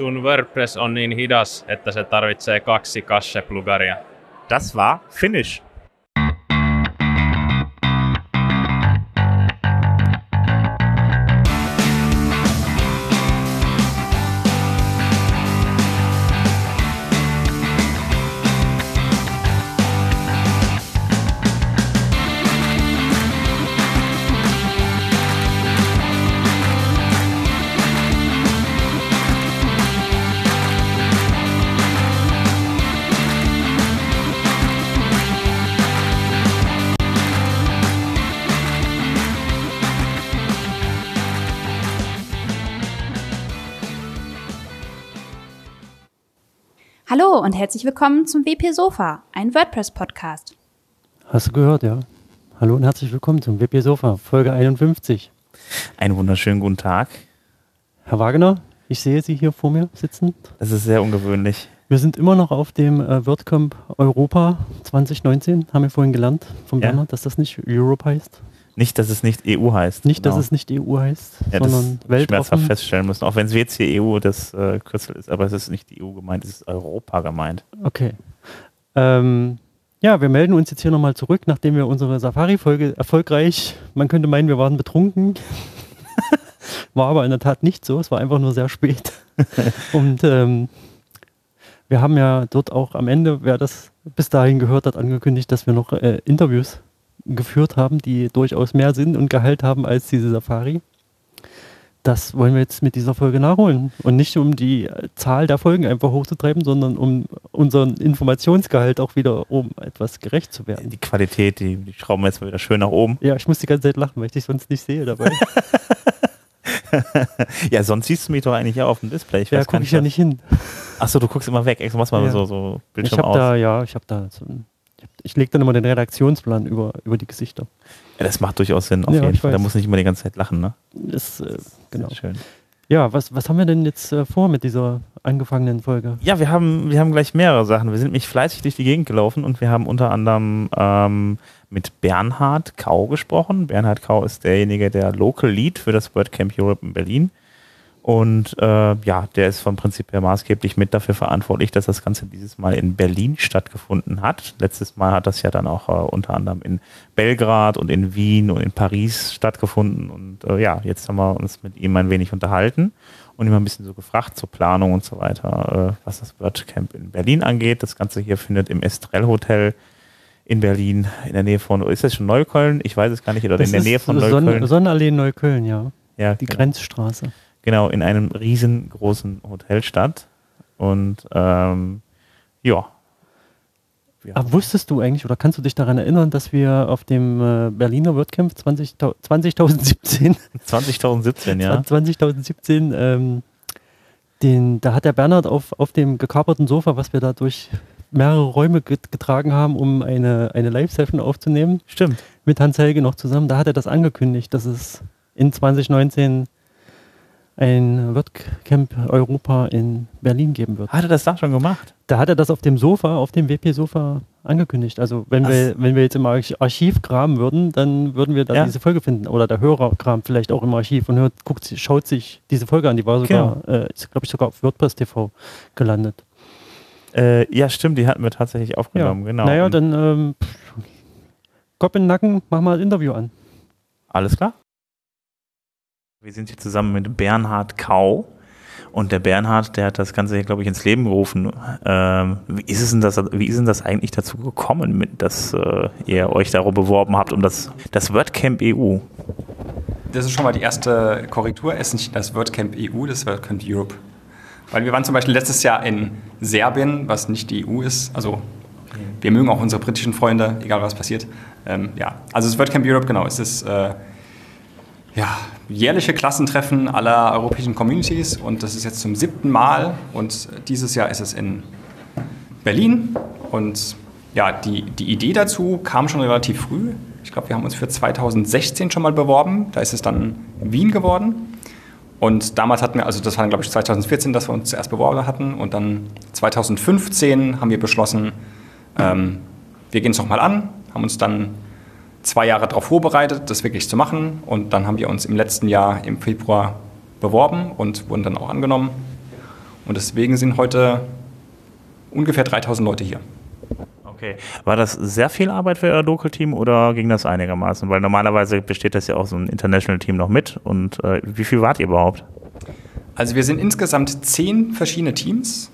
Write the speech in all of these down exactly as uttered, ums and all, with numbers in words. sun WordPress on niin hidas, että se tarvitsee kaksi cache-plugaria. Das war Finnish. Hallo und herzlich willkommen zum W P Sofa, ein WordPress-Podcast. Hast du gehört, ja. Hallo und herzlich willkommen zum W P Sofa, Folge einundfünfzig. Einen wunderschönen guten Tag. Herr Wagener, ich sehe Sie hier vor mir sitzen. Das ist sehr ungewöhnlich. Wir sind immer noch auf dem äh, WordCamp Europa zwanzig neunzehn, haben wir vorhin gelernt vom ja. Bernhard, dass das nicht Europe heißt. Nicht, dass es nicht E U heißt. Nicht, genau. dass es nicht E U heißt, ja, sondern weltoffen. Schmerzhaft feststellen müssen, auch wenn es jetzt hier E U das äh, Kürzel ist, aber es ist nicht die E U gemeint, es ist Europa gemeint. Okay. Ähm, ja, wir melden uns jetzt hier nochmal zurück, nachdem wir unsere Safari-Folge erfolgreich, man könnte meinen, wir waren betrunken, war aber in der Tat nicht so, es war einfach nur sehr spät. Und ähm, wir haben ja dort auch am Ende, wer das bis dahin gehört hat, angekündigt, dass wir noch äh, Interviews geführt haben, die durchaus mehr Sinn und Gehalt haben als diese Safari. Das wollen wir jetzt mit dieser Folge nachholen. Und nicht um die Zahl der Folgen einfach hochzutreiben, sondern um unseren Informationsgehalt auch wieder um etwas gerecht zu werden. Die Qualität, die, die schrauben wir jetzt mal wieder schön nach oben. Ja, ich muss die ganze Zeit lachen, weil ich dich sonst nicht sehe dabei. Ja, sonst siehst du mich doch eigentlich ja auf dem Display. Ich ja, gucke ich ja nicht hin. Achso, du guckst immer weg. Extra machst mal ja. so, so Bildschirm ich aus. Da, ja, ich habe da so ein Ich lege dann immer den Redaktionsplan über, über die Gesichter. Ja, das macht durchaus Sinn, auf ja, jeden Fall. Da muss nicht immer die ganze Zeit lachen, ne? Das, äh, genau. Sehr schön. Ja, was, was haben wir denn jetzt äh, vor mit dieser angefangenen Folge? Ja, wir haben, wir haben gleich mehrere Sachen. Wir sind nämlich fleißig durch die Gegend gelaufen und wir haben unter anderem ähm, mit Bernhard Kau gesprochen. Bernhard Kau ist derjenige, der Local Lead für das WordCamp Europe in Berlin. Und äh, ja, der ist vom Prinzip her maßgeblich mit dafür verantwortlich, dass das Ganze dieses Mal in Berlin stattgefunden hat. Letztes Mal hat das ja dann auch äh, unter anderem in Belgrad und in Wien und in Paris stattgefunden. Und äh, ja, jetzt haben wir uns mit ihm ein wenig unterhalten und ihm ein bisschen so gefragt zur Planung und so weiter, äh, was das WordCamp in Berlin angeht. Das Ganze hier findet im Estrel Hotel in Berlin, in der Nähe von, ist das schon Neukölln? Ich weiß es gar nicht, oder das in der Nähe von Neukölln. Sonne, Sonnenallee Neukölln, ja. ja Die genau. Grenzstraße. Genau, in einem riesengroßen Hotel statt. Und ähm, ja. ja. Aber wusstest du eigentlich, oder kannst du dich daran erinnern, dass wir auf dem äh, Berliner WordCamp zwanzig siebzehn zwanzig siebzehn, ja. zwanzig siebzehn, ähm, den, da hat der Bernhard auf, auf dem gekaperten Sofa, was wir da durch mehrere Räume getragen haben, um eine, eine Live-Session aufzunehmen. Stimmt. Mit Hans Helge noch zusammen. Da hat er das angekündigt, dass es in zwanzig neunzehn ein WordCamp Europa in Berlin geben wird. Hat er das da schon gemacht? Da hat er das auf dem Sofa, auf dem W P-Sofa angekündigt. Also wenn Ach. wir wenn wir jetzt im Archiv graben würden, dann würden wir da ja. diese Folge finden. Oder der Hörer grabt vielleicht auch im Archiv und hört, guckt, schaut sich diese Folge an. Die war sogar, genau. äh, ist glaube ich sogar auf WordPress T V gelandet. Äh, ja stimmt, die hatten wir tatsächlich aufgenommen. Ja. Genau. Naja, und dann ähm, pff, Kopf in den Nacken, mach mal ein Interview an. Alles klar. Wir sind hier zusammen mit Bernhard Kau und der Bernhard, der hat das Ganze hier, glaube ich, ins Leben gerufen. Ähm, wie ist es denn das, wie ist denn das eigentlich dazu gekommen, mit, dass äh, ihr euch darum beworben habt, um das, das WordCamp E U? Das ist schon mal die erste Korrektur, es ist nicht das WordCamp E U, das WordCamp Europe. Weil wir waren zum Beispiel letztes Jahr in Serbien, was nicht die E U ist, also wir mögen auch unsere britischen Freunde, egal was passiert. Ähm, ja, also das WordCamp Europe, genau, es ist äh, ja... jährliche Klassentreffen aller europäischen Communities und das ist jetzt zum siebten Mal und dieses Jahr ist es in Berlin und ja, die, die Idee dazu kam schon relativ früh. Ich glaube, wir haben uns für zwanzig sechzehn schon mal beworben, da ist es dann Wien geworden und damals hatten wir, also das war glaube ich zwanzig vierzehn, dass wir uns zuerst beworben hatten und dann zwanzig fünfzehn haben wir beschlossen, ähm, wir gehen es nochmal an, haben uns dann zwei Jahre darauf vorbereitet, das wirklich zu machen und dann haben wir uns im letzten Jahr im Februar beworben und wurden dann auch angenommen Und deswegen sind heute ungefähr dreitausend Leute hier. Okay. War das sehr viel Arbeit für euer Local-Team oder ging das einigermaßen? Weil normalerweise besteht das ja auch so ein International-Team noch mit. Und äh, wie viel wart ihr überhaupt? Also wir sind insgesamt zehn verschiedene Teams.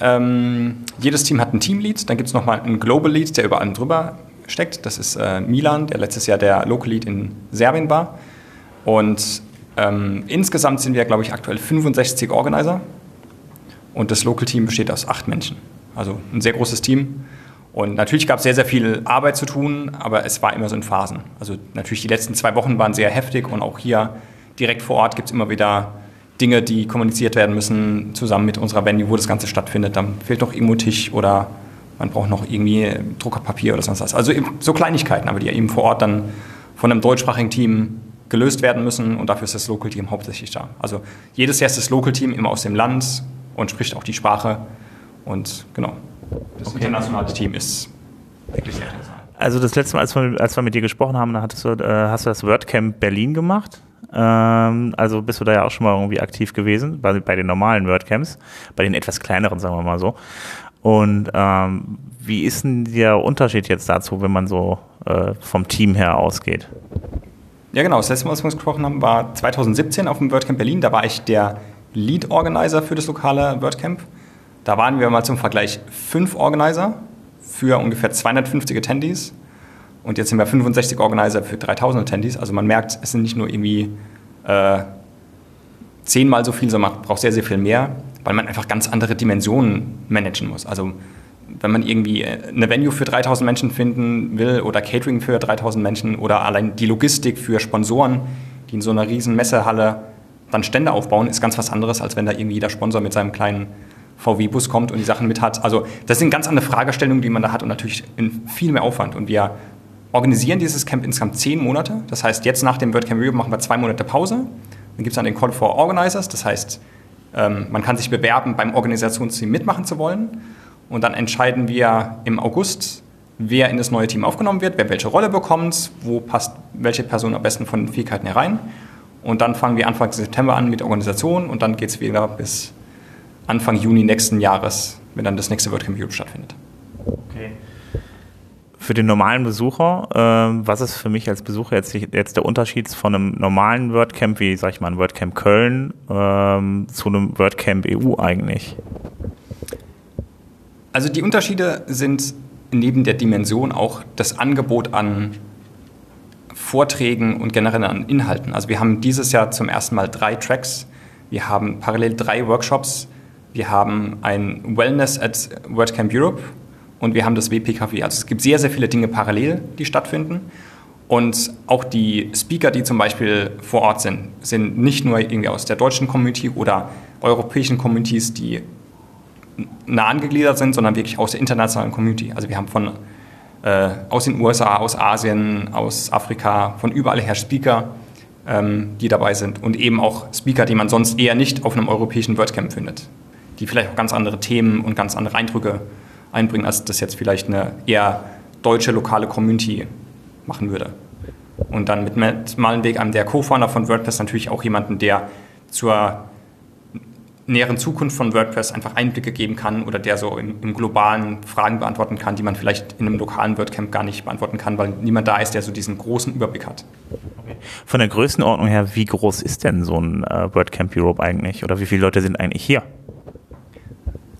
Ähm, jedes Team hat einen Team-Lead. Dann gibt es nochmal einen Global-Lead, der über allem drüber steckt. Das ist äh, Milan, der letztes Jahr der Local-Lead in Serbien war. Und ähm, insgesamt sind wir, glaube ich, aktuell fünfundsechzig Organizer. Und das Local-Team besteht aus acht Menschen. Also ein sehr großes Team. Und natürlich gab es sehr, sehr viel Arbeit zu tun, aber es war immer so in Phasen. Also natürlich die letzten zwei Wochen waren sehr heftig und auch hier direkt vor Ort gibt es immer wieder Dinge, die kommuniziert werden müssen, zusammen mit unserer Venue, wo das Ganze stattfindet. Dann fehlt noch irgendwo Tisch oder man braucht noch irgendwie Druckerpapier oder sonst was. Also so Kleinigkeiten, aber die ja eben vor Ort dann von einem deutschsprachigen Team gelöst werden müssen und dafür ist das Local-Team hauptsächlich da. Also jedes Jahr ist das Local-Team immer aus dem Land und spricht auch die Sprache und genau. Das okay. internationale Team ist wirklich sehr interessant. Also das letzte Mal, als wir, als wir mit dir gesprochen haben, da hattest du, äh, hast du das WordCamp Berlin gemacht. Ähm, also bist du da ja auch schon mal irgendwie aktiv gewesen, bei, bei den normalen WordCamps, bei den etwas kleineren, sagen wir mal so. Und ähm, wie ist denn der Unterschied jetzt dazu, wenn man so äh, vom Team her ausgeht? Ja genau, das letzte Mal, als wir gesprochen haben, war zweitausendsiebzehn auf dem WordCamp Berlin. Da war ich der Lead-Organizer für das lokale WordCamp. Da waren wir mal zum Vergleich fünf Organizer für ungefähr zweihundertfünfzig Attendees und jetzt sind wir fünfundsechzig Organizer für dreitausend Attendees. Also man merkt, es sind nicht nur irgendwie äh, zehnmal so viel, sondern man braucht sehr, sehr viel mehr, weil man einfach ganz andere Dimensionen managen muss. Also wenn man irgendwie eine Venue für dreitausend Menschen finden will oder Catering für dreitausend Menschen oder allein die Logistik für Sponsoren, die in so einer riesen Messehalle dann Stände aufbauen, ist ganz was anderes, als wenn da irgendwie der Sponsor mit seinem kleinen V W-Bus kommt und die Sachen mit hat. Also das sind ganz andere Fragestellungen, die man da hat und natürlich viel mehr Aufwand. Und wir organisieren dieses Camp insgesamt zehn Monate. Das heißt, jetzt nach dem WordCamp Europe machen wir zwei Monate Pause. Dann gibt es dann den Call for Organizers. Das heißt, man kann sich bewerben, beim Organisationsteam mitmachen zu wollen. Und dann entscheiden wir im August, wer in das neue Team aufgenommen wird, wer welche Rolle bekommt, wo passt welche Person am besten von den Fähigkeiten herein. Und dann fangen wir Anfang September an mit Organisation und dann geht es wieder bis Anfang Juni nächsten Jahres, wenn dann das nächste WordCamp Europe stattfindet. Okay. Für den normalen Besucher, äh, was ist für mich als Besucher jetzt, jetzt der Unterschied von einem normalen WordCamp, wie sag ich mal ein WordCamp Köln, ähm, zu einem WordCamp E U eigentlich? Also die Unterschiede sind neben der Dimension auch das Angebot an Vorträgen und generell an Inhalten. Also wir haben dieses Jahr zum ersten Mal drei Tracks, wir haben parallel drei Workshops, wir haben ein Wellness at WordCamp Europe und wir haben das W P Café. Also es gibt sehr, sehr viele Dinge parallel, die stattfinden. Und auch die Speaker, die zum Beispiel vor Ort sind, sind nicht nur irgendwie aus der deutschen Community oder europäischen Communities, die nah angegliedert sind, sondern wirklich aus der internationalen Community. Also wir haben von, äh, aus den U S A, aus Asien, aus Afrika, von überall her Speaker, ähm, die dabei sind. Und eben auch Speaker, die man sonst eher nicht auf einem europäischen WordCamp findet, die vielleicht auch ganz andere Themen und ganz andere Eindrücke einbringen, als das jetzt vielleicht eine eher deutsche, lokale Community machen würde. Und dann mit Matt Mullenweg, einem der Co-Founder von WordPress, natürlich auch jemanden, der zur näheren Zukunft von WordPress einfach Einblicke geben kann oder der so im, im globalen Fragen beantworten kann, die man vielleicht in einem lokalen WordCamp gar nicht beantworten kann, weil niemand da ist, der so diesen großen Überblick hat. Okay. Von der Größenordnung her, wie groß ist denn so ein äh, WordCamp Europe eigentlich oder wie viele Leute sind eigentlich hier?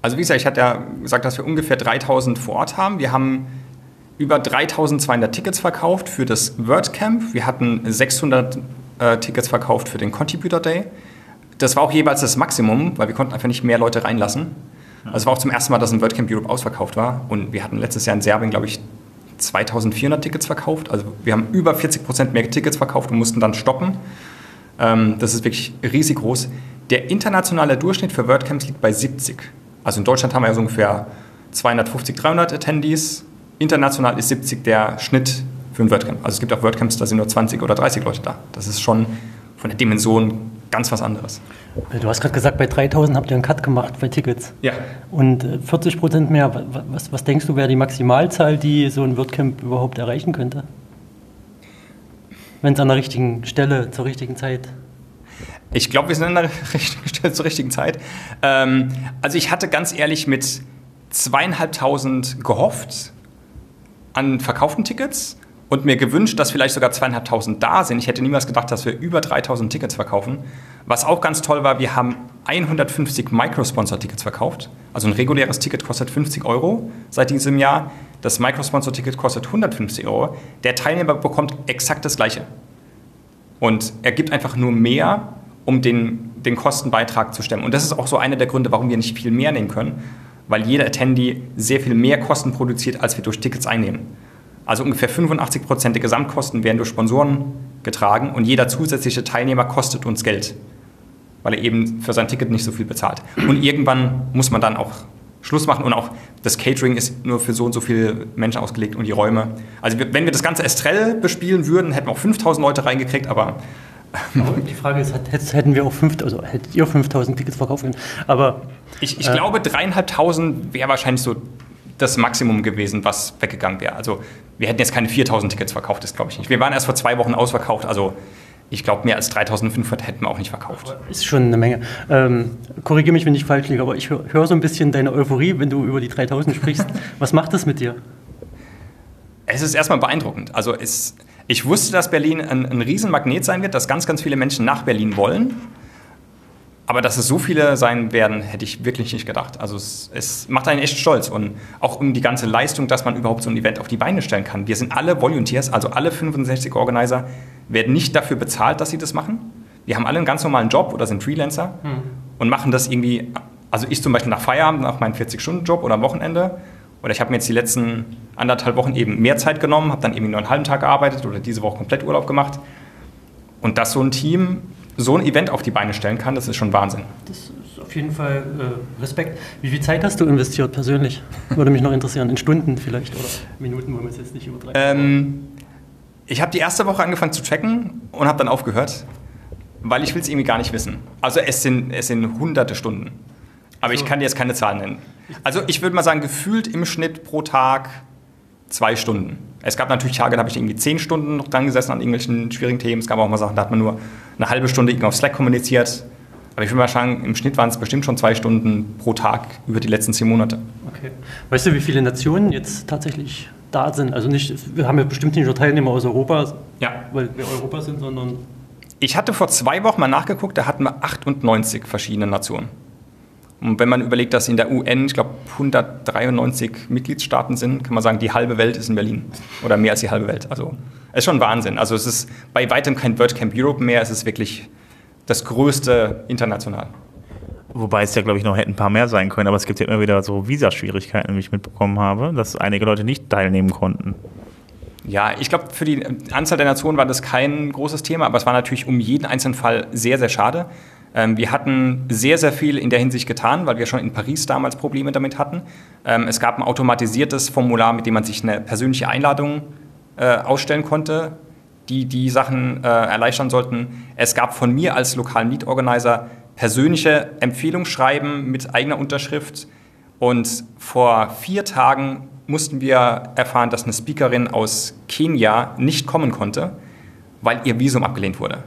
Also wie gesagt, ich hatte ja gesagt, dass wir ungefähr dreitausend vor Ort haben. Wir haben über dreitausendzweihundert Tickets verkauft für das WordCamp. Wir hatten sechshundert äh, Tickets verkauft für den Contributor Day. Das war auch jeweils das Maximum, weil wir konnten einfach nicht mehr Leute reinlassen. Also es war auch zum ersten Mal, dass ein WordCamp Europe ausverkauft war. Und wir hatten letztes Jahr in Serbien, glaube ich, zweitausendvierhundert Tickets verkauft. Also wir haben über vierzig Prozent mehr Tickets verkauft und mussten dann stoppen. Ähm, das ist wirklich riesig groß. Der internationale Durchschnitt für WordCamps liegt bei siebzig. Also in Deutschland haben wir ja so ungefähr zweihundertfünfzig, dreihundert Attendees. International ist siebzig der Schnitt für ein WordCamp. Also es gibt auch WordCamps, da sind nur zwanzig oder dreißig Leute da. Das ist schon von der Dimension ganz was anderes. Du hast gerade gesagt, bei dreitausend habt ihr einen Cut gemacht bei Tickets. Ja. Und vierzig Prozent mehr. Was, was denkst du, wäre die Maximalzahl, die so ein WordCamp überhaupt erreichen könnte? Wenn es an der richtigen Stelle, zur richtigen Zeit... Ich glaube, wir sind in der richtigen, zur richtigen Zeit. Ähm, also ich hatte ganz ehrlich mit zweieinhalbtausend gehofft an verkauften Tickets und mir gewünscht, dass vielleicht sogar zweieinhalbtausend da sind. Ich hätte niemals gedacht, dass wir über dreitausend Tickets verkaufen. Was auch ganz toll war, wir haben hundertfünfzig Microsponsor-Tickets verkauft. Also ein reguläres Ticket kostet fünfzig Euro seit diesem Jahr. Das Microsponsor-Ticket kostet hundertfünfzig Euro. Der Teilnehmer bekommt exakt das Gleiche. Und er gibt einfach nur mehr, um den, den Kostenbeitrag zu stemmen. Und das ist auch so einer der Gründe, warum wir nicht viel mehr nehmen können, weil jeder Attendee sehr viel mehr Kosten produziert, als wir durch Tickets einnehmen. Also ungefähr fünfundachtzig Prozent der Gesamtkosten werden durch Sponsoren getragen und jeder zusätzliche Teilnehmer kostet uns Geld, weil er eben für sein Ticket nicht so viel bezahlt. Und irgendwann muss man dann auch Schluss machen und auch das Catering ist nur für so und so viele Menschen ausgelegt und die Räume. Also wenn wir das ganze Estrel bespielen würden, hätten wir auch fünftausend Leute reingekriegt, aber... aber die Frage ist, hätten wir auch fünftausend, also hättet ihr fünftausend Tickets verkaufen können, aber... Ich, ich äh, glaube, dreieinhalbtausend wäre wahrscheinlich so das Maximum gewesen, was weggegangen wäre. Also wir hätten jetzt keine viertausend Tickets verkauft, das glaube ich nicht. Wir waren erst vor zwei Wochen ausverkauft, also ich glaube, mehr als dreitausendfünfhundert hätten wir auch nicht verkauft. Ist schon eine Menge. Ähm, korrigiere mich, wenn ich falsch liege, aber ich höre hör so ein bisschen deine Euphorie, wenn du über die dreitausend sprichst. Was macht das mit dir? Es ist erstmal beeindruckend. Also es, ich wusste, dass Berlin ein, ein Riesenmagnet sein wird, dass ganz, ganz viele Menschen nach Berlin wollen. Aber dass es so viele sein werden, hätte ich wirklich nicht gedacht. Also es, es macht einen echt stolz und auch um die ganze Leistung, dass man überhaupt so ein Event auf die Beine stellen kann. Wir sind alle Volunteers, also alle fünfundsechzig Organizer werden nicht dafür bezahlt, dass sie das machen. Wir haben alle einen ganz normalen Job oder sind Freelancer mhm. und machen das irgendwie, also ich zum Beispiel nach Feierabend, nach meinem vierzig-Stunden-Job oder am Wochenende. Oder ich habe mir jetzt die letzten anderthalb Wochen eben mehr Zeit genommen, habe dann irgendwie nur einen halben Tag gearbeitet oder diese Woche komplett Urlaub gemacht. Und dass so ein Team so ein Event auf die Beine stellen kann, das ist schon Wahnsinn. Das ist auf jeden Fall äh, Respekt. Wie viel Zeit hast du investiert persönlich? Würde mich noch interessieren, in Stunden vielleicht oder Minuten, wollen wir es jetzt nicht übertreiben. Ähm, ich habe die erste Woche angefangen zu tracken und habe dann aufgehört, weil ich will es irgendwie gar nicht wissen. Also es sind, es sind hunderte Stunden, aber so. Ich kann dir jetzt keine Zahlen nennen. Also ich würde mal sagen, gefühlt im Schnitt pro Tag zwei Stunden. Es gab natürlich Tage, da habe ich irgendwie zehn Stunden noch dran gesessen an irgendwelchen schwierigen Themen. Es gab auch mal Sachen, da hat man nur eine halbe Stunde irgendwie auf Slack kommuniziert. Aber ich würde mal sagen, im Schnitt waren es bestimmt schon zwei Stunden pro Tag über die letzten zehn Monate. Okay. Weißt du, wie viele Nationen jetzt tatsächlich da sind? Also nicht, wir haben ja bestimmt nicht nur Teilnehmer aus Europa, ja. weil wir Europa sind, sondern... Ich hatte vor zwei Wochen mal nachgeguckt, da hatten wir achtundneunzig verschiedene Nationen. Und wenn man überlegt, dass in der U N, ich glaube, hundertdreiundneunzig Mitgliedstaaten sind, kann man sagen, die halbe Welt ist in Berlin. Oder mehr als die halbe Welt. Also, es ist schon Wahnsinn. Also, es ist bei weitem kein WordCamp Europe mehr. Es ist wirklich das größte international. Wobei es ja, glaube ich, noch hätten ein paar mehr sein können. Aber es gibt ja immer wieder so Visaschwierigkeiten, wie ich mitbekommen habe, dass einige Leute nicht teilnehmen konnten. Ja, ich glaube, für die Anzahl der Nationen war das kein großes Thema. Aber es war natürlich um jeden einzelnen Fall sehr, sehr schade. Wir hatten sehr, sehr viel in der Hinsicht getan, weil wir schon in Paris damals Probleme damit hatten. Es gab ein automatisiertes Formular, mit dem man sich eine persönliche Einladung ausstellen konnte, die die Sachen erleichtern sollten. Es gab von mir als lokalen Lead-Organizer persönliche Empfehlungsschreiben mit eigener Unterschrift. Und vor vier Tagen mussten wir erfahren, dass eine Speakerin aus Kenia nicht kommen konnte, weil ihr Visum abgelehnt wurde.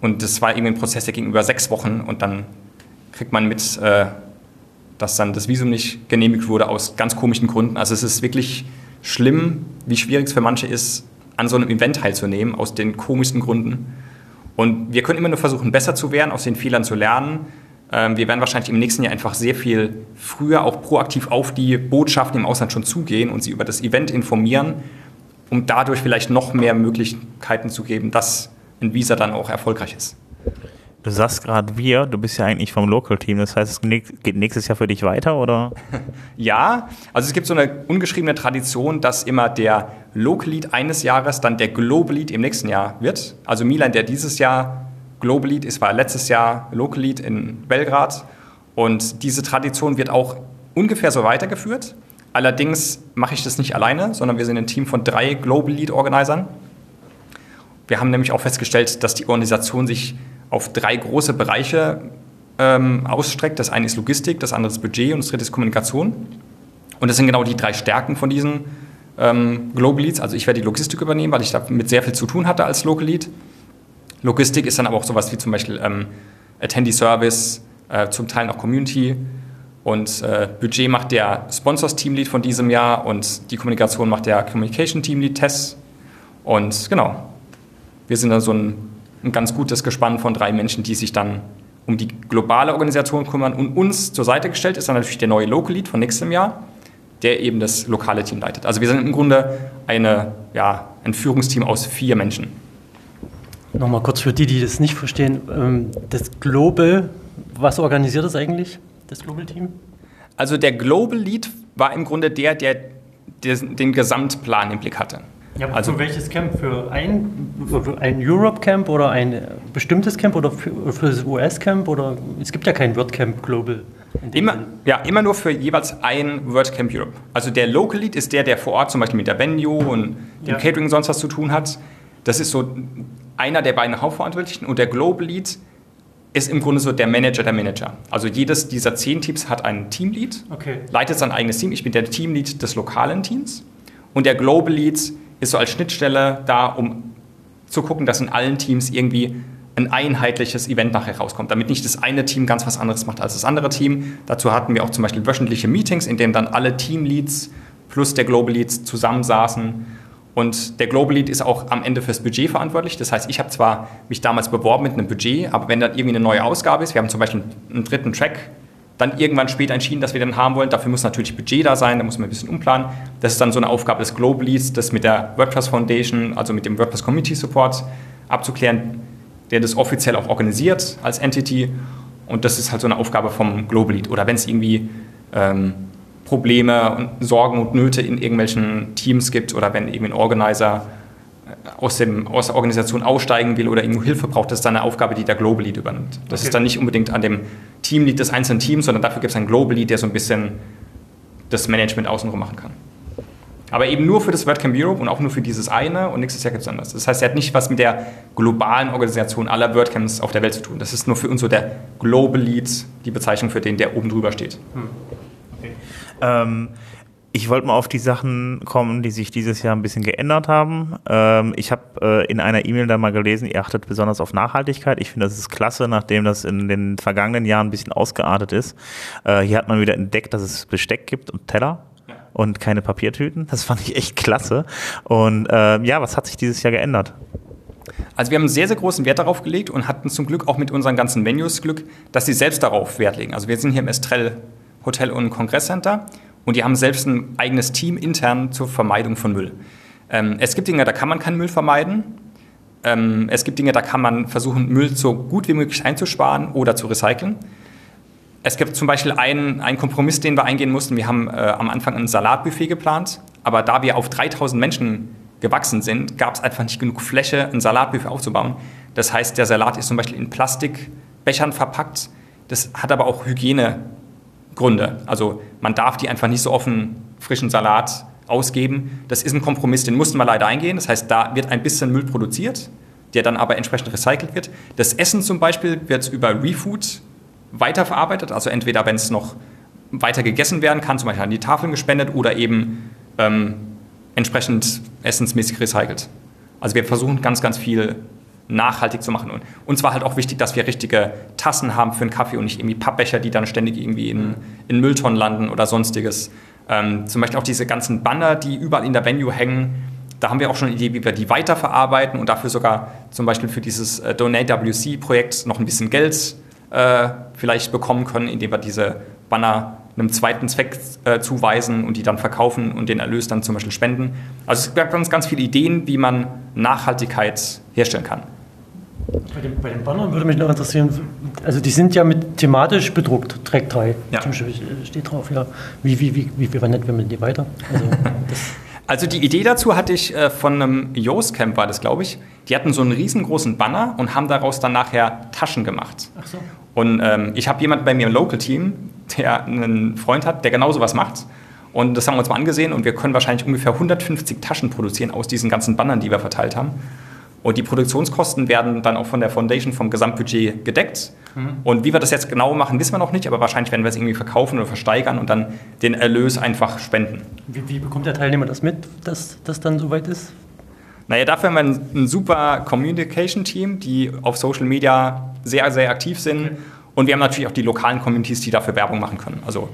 Und das war irgendwie ein Prozess, der ging über sechs Wochen und dann kriegt man mit, dass dann das Visum nicht genehmigt wurde aus ganz komischen Gründen. Also es ist wirklich schlimm, wie schwierig es für manche ist, an so einem Event teilzunehmen, aus den komischsten Gründen. Und wir können immer nur versuchen, besser zu werden, aus den Fehlern zu lernen. Wir werden wahrscheinlich im nächsten Jahr einfach sehr viel früher auch proaktiv auf die Botschaften im Ausland schon zugehen und sie über das Event informieren, um dadurch vielleicht noch mehr Möglichkeiten zu geben, dass ein Visa dann auch erfolgreich ist. Du sagst gerade wir, du bist ja eigentlich vom Local-Team, das heißt, es geht nächstes Jahr für dich weiter, oder? Ja, also es gibt so eine ungeschriebene Tradition, dass immer der Local-Lead eines Jahres dann der Global-Lead im nächsten Jahr wird. Also Milan, der dieses Jahr Global-Lead ist, war letztes Jahr Local-Lead in Belgrad. Und diese Tradition wird auch ungefähr so weitergeführt. Allerdings mache ich das nicht alleine, sondern wir sind ein Team von drei Global-Lead-Organisern. Wir haben nämlich auch festgestellt, dass die Organisation sich auf drei große Bereiche ähm, ausstreckt. Das eine ist Logistik, das andere ist Budget und das dritte ist Kommunikation. Und das sind genau die drei Stärken von diesen ähm, Global Leads. Also ich werde die Logistik übernehmen, weil ich damit sehr viel zu tun hatte als Local Lead. Logistik ist dann aber auch sowas wie zum Beispiel ähm, Attendee-Service, äh, zum Teil noch Community. Und äh, Budget macht der Sponsors-Teamlead von diesem Jahr und die Kommunikation macht der Communication-Teamlead-Test. Und genau, wir sind dann so ein, ein ganz gutes Gespann von drei Menschen, die sich dann um die globale Organisation kümmern. Und uns zur Seite gestellt ist dann natürlich der neue Local-Lead von nächstem Jahr, der eben das lokale Team leitet. Also wir sind im Grunde eine, ja, ein Führungsteam aus vier Menschen. Nochmal kurz für die, die das nicht verstehen. Das Global, was organisiert das eigentlich? Das Global Team? Also der Global Lead war im Grunde der, der den Gesamtplan im Blick hatte. Ja, also für welches Camp? Für ein, für ein Europe-Camp oder ein bestimmtes Camp oder für, für das U S-Camp? Oder es gibt ja kein WordCamp Global. Immer, ja, immer nur für jeweils ein WordCamp Europe. Also der Local Lead ist der, der vor Ort zum Beispiel mit der Venue und dem ja. Catering und sonst was zu tun hat. Das ist so einer der beiden Hauptverantwortlichen und der Global Lead ist im Grunde so der Manager der Manager. Also jedes dieser zehn Teams hat einen Teamlead, okay. leitet sein eigenes Team. Ich bin der Teamlead des lokalen Teams. Und der Global Lead ist so als Schnittstelle da, um zu gucken, dass in allen Teams irgendwie ein einheitliches Event nachher rauskommt, damit nicht das eine Team ganz was anderes macht als das andere Team. Dazu hatten wir auch zum Beispiel wöchentliche Meetings, in denen dann alle Teamleads plus der Global Lead zusammensaßen. Und der Global Lead ist auch am Ende fürs Budget verantwortlich. Das heißt, ich habe zwar mich damals beworben mit einem Budget, aber wenn dann irgendwie eine neue Ausgabe ist, wir haben zum Beispiel einen dritten Track, dann irgendwann später entschieden, dass wir den haben wollen. Dafür muss natürlich Budget da sein, da muss man ein bisschen umplanen. Das ist dann so eine Aufgabe des Global Leads, das mit der WordPress Foundation, also mit dem WordPress Community Support abzuklären, der das offiziell auch organisiert als Entity. Und das ist halt so eine Aufgabe vom Global Lead. Oder wenn es irgendwie ähm, Probleme und Sorgen und Nöte in irgendwelchen Teams gibt oder wenn irgendwie ein Organizer aus, dem, aus der Organisation aussteigen will oder irgendwo Hilfe braucht, das ist dann eine Aufgabe, die der Global Lead übernimmt. Das okay. ist dann nicht unbedingt an dem Teamlead des einzelnen Teams, sondern dafür gibt es einen Global Lead, der so ein bisschen das Management außenrum machen kann. Aber eben nur für das WordCamp Europe und auch nur für dieses eine und nächstes Jahr gibt es anders. Das heißt, er hat nicht was mit der globalen Organisation aller WordCamps auf der Welt zu tun. Das ist nur für uns so der Global Lead, die Bezeichnung für den, der oben drüber steht. Hm. Okay. Ähm, ich wollte mal auf die Sachen kommen, die sich dieses Jahr ein bisschen geändert haben. Ähm, ich habe äh, in einer E-Mail da mal gelesen, ihr achtet besonders auf Nachhaltigkeit. Ich finde, das ist klasse, nachdem das in den vergangenen Jahren ein bisschen ausgeartet ist. Äh, hier hat man wieder entdeckt, dass es Besteck gibt und Teller ja. und keine Papiertüten. Das fand ich echt klasse. Und äh, ja, was hat sich dieses Jahr geändert? Also wir haben einen sehr, sehr großen Wert darauf gelegt und hatten zum Glück auch mit unseren ganzen Venues Glück, dass sie selbst darauf Wert legen. Also wir sind hier im Estrel Hotel und Kongresscenter und die haben selbst ein eigenes Team intern zur Vermeidung von Müll. Ähm, es gibt Dinge, da kann man keinen Müll vermeiden. Ähm, es gibt Dinge, da kann man versuchen, Müll so gut wie möglich einzusparen oder zu recyceln. Es gibt zum Beispiel einen, einen Kompromiss, den wir eingehen mussten. Wir haben äh, am Anfang ein Salatbuffet geplant, aber da wir auf dreitausend Menschen gewachsen sind, gab es einfach nicht genug Fläche, ein Salatbuffet aufzubauen. Das heißt, der Salat ist zum Beispiel in Plastikbechern verpackt. Das hat aber auch Hygiene Gründe. Also man darf die einfach nicht so offen frischen Salat ausgeben. Das ist ein Kompromiss, den mussten wir leider eingehen. Das heißt, da wird ein bisschen Müll produziert, der dann aber entsprechend recycelt wird. Das Essen zum Beispiel wird über Refood weiterverarbeitet. Also entweder, wenn es noch weiter gegessen werden kann, zum Beispiel an die Tafeln gespendet oder eben ähm, entsprechend essensmäßig recycelt. Also wir versuchen ganz, ganz viel nachhaltig zu machen. Und uns war halt auch wichtig, dass wir richtige Tassen haben für einen Kaffee und nicht irgendwie Pappbecher, die dann ständig irgendwie in, in Mülltonnen landen oder sonstiges. Ähm, zum Beispiel auch diese ganzen Banner, die überall in der Venue hängen. Da haben wir auch schon eine Idee, wie wir die weiterverarbeiten und dafür sogar zum Beispiel für dieses äh, Donate W C Projekt noch ein bisschen Geld äh, vielleicht bekommen können, indem wir diese Banner einem zweiten Zweck äh, zuweisen und die dann verkaufen und den Erlös dann zum Beispiel spenden. Also es gibt ganz, ganz viele Ideen, wie man Nachhaltigkeit herstellen kann. Bei den, bei den Bannern würde mich noch interessieren, also die sind ja mit thematisch bedruckt, Track drei, ja. Zum Beispiel steht drauf, ja. Wie, wie, wie, wie verwendet man die weiter? Also, das also die Idee dazu hatte ich äh, von einem Yoastcamp, war das glaube ich. Die hatten so einen riesengroßen Banner und haben daraus dann nachher Taschen gemacht. Ach so. Und ähm, ich habe jemanden bei mir im Local-Team, der einen Freund hat, der genau sowas macht. Und das haben wir uns mal angesehen und wir können wahrscheinlich ungefähr hundertfünfzig Taschen produzieren aus diesen ganzen Bannern, die wir verteilt haben. Und die Produktionskosten werden dann auch von der Foundation vom Gesamtbudget gedeckt. Mhm. Und wie wir das jetzt genau machen, wissen wir noch nicht, aber wahrscheinlich werden wir es irgendwie verkaufen oder versteigern und dann den Erlös einfach spenden. Wie, wie bekommt der Teilnehmer das mit, dass das dann soweit ist? Naja, dafür haben wir ein, ein super Communication-Team, die auf Social Media sehr, sehr aktiv sind. Okay. Und wir haben natürlich auch die lokalen Communities, die dafür Werbung machen können. Also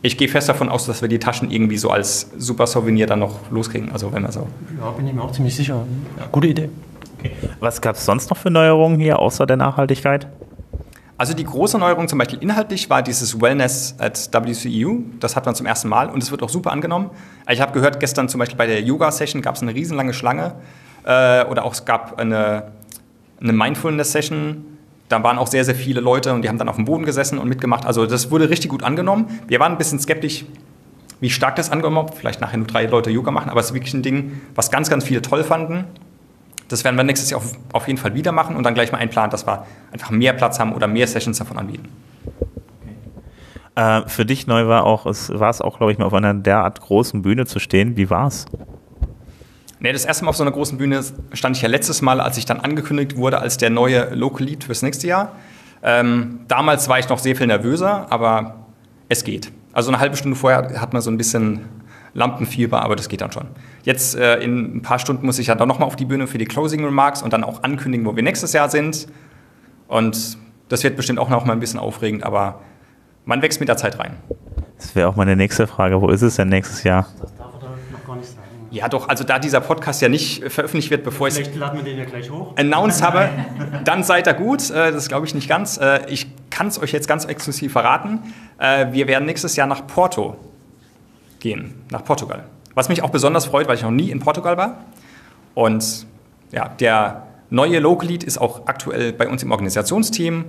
ich gehe fest davon aus, dass wir die Taschen irgendwie so als super Souvenir dann noch loskriegen. Also wenn wir so. Ja, bin ich mir auch ziemlich sicher. Ja, gute Idee. Okay. Was gab es sonst noch für Neuerungen hier, außer der Nachhaltigkeit? Also die große Neuerung zum Beispiel inhaltlich war dieses Wellness at W C E U. Das hat man zum ersten Mal und es wird auch super angenommen. Ich habe gehört, gestern zum Beispiel bei der Yoga-Session gab es eine riesenlange Schlange. Äh, oder auch es gab eine, eine Mindfulness-Session. Da waren auch sehr, sehr viele Leute und die haben dann auf dem Boden gesessen und mitgemacht. Also das wurde richtig gut angenommen. Wir waren ein bisschen skeptisch, wie stark das angenommen wird. Vielleicht nachher nur drei Leute Yoga machen, aber es ist wirklich ein Ding, was ganz, ganz viele toll fanden. Das werden wir nächstes Jahr auf, auf jeden Fall wieder machen und dann gleich mal einplanen, dass wir einfach mehr Platz haben oder mehr Sessions davon anbieten. Okay. Äh, für dich neu war auch, es war es auch, glaube ich, mal auf einer derart großen Bühne zu stehen. Wie war's? Nee, das erste Mal auf so einer großen Bühne stand ich ja letztes Mal, als ich dann angekündigt wurde als der neue Local Lead fürs nächste Jahr. Ähm, damals war ich noch sehr viel nervöser, aber es geht. Also eine halbe Stunde vorher hat man so ein bisschen Lampenfieber, aber das geht dann schon. Jetzt äh, in ein paar Stunden muss ich ja dann nochmal auf die Bühne für die Closing Remarks und dann auch ankündigen, wo wir nächstes Jahr sind. Und das wird bestimmt auch noch mal ein bisschen aufregend, aber man wächst mit der Zeit rein. Das wäre auch meine nächste Frage. Wo ist es denn nächstes Jahr? Das darf man noch gar nicht sagen. Ja doch, also da dieser Podcast ja nicht veröffentlicht wird, bevor ich Vielleicht laden wir den ja gleich hoch. announced habe, dann seid ihr gut. Das glaube ich nicht ganz. Ich kann es euch jetzt ganz exklusiv verraten. Wir werden nächstes Jahr nach Porto gehen, nach Portugal. Was mich auch besonders freut, weil ich noch nie in Portugal war. Und ja, der neue Local Lead ist auch aktuell bei uns im Organisationsteam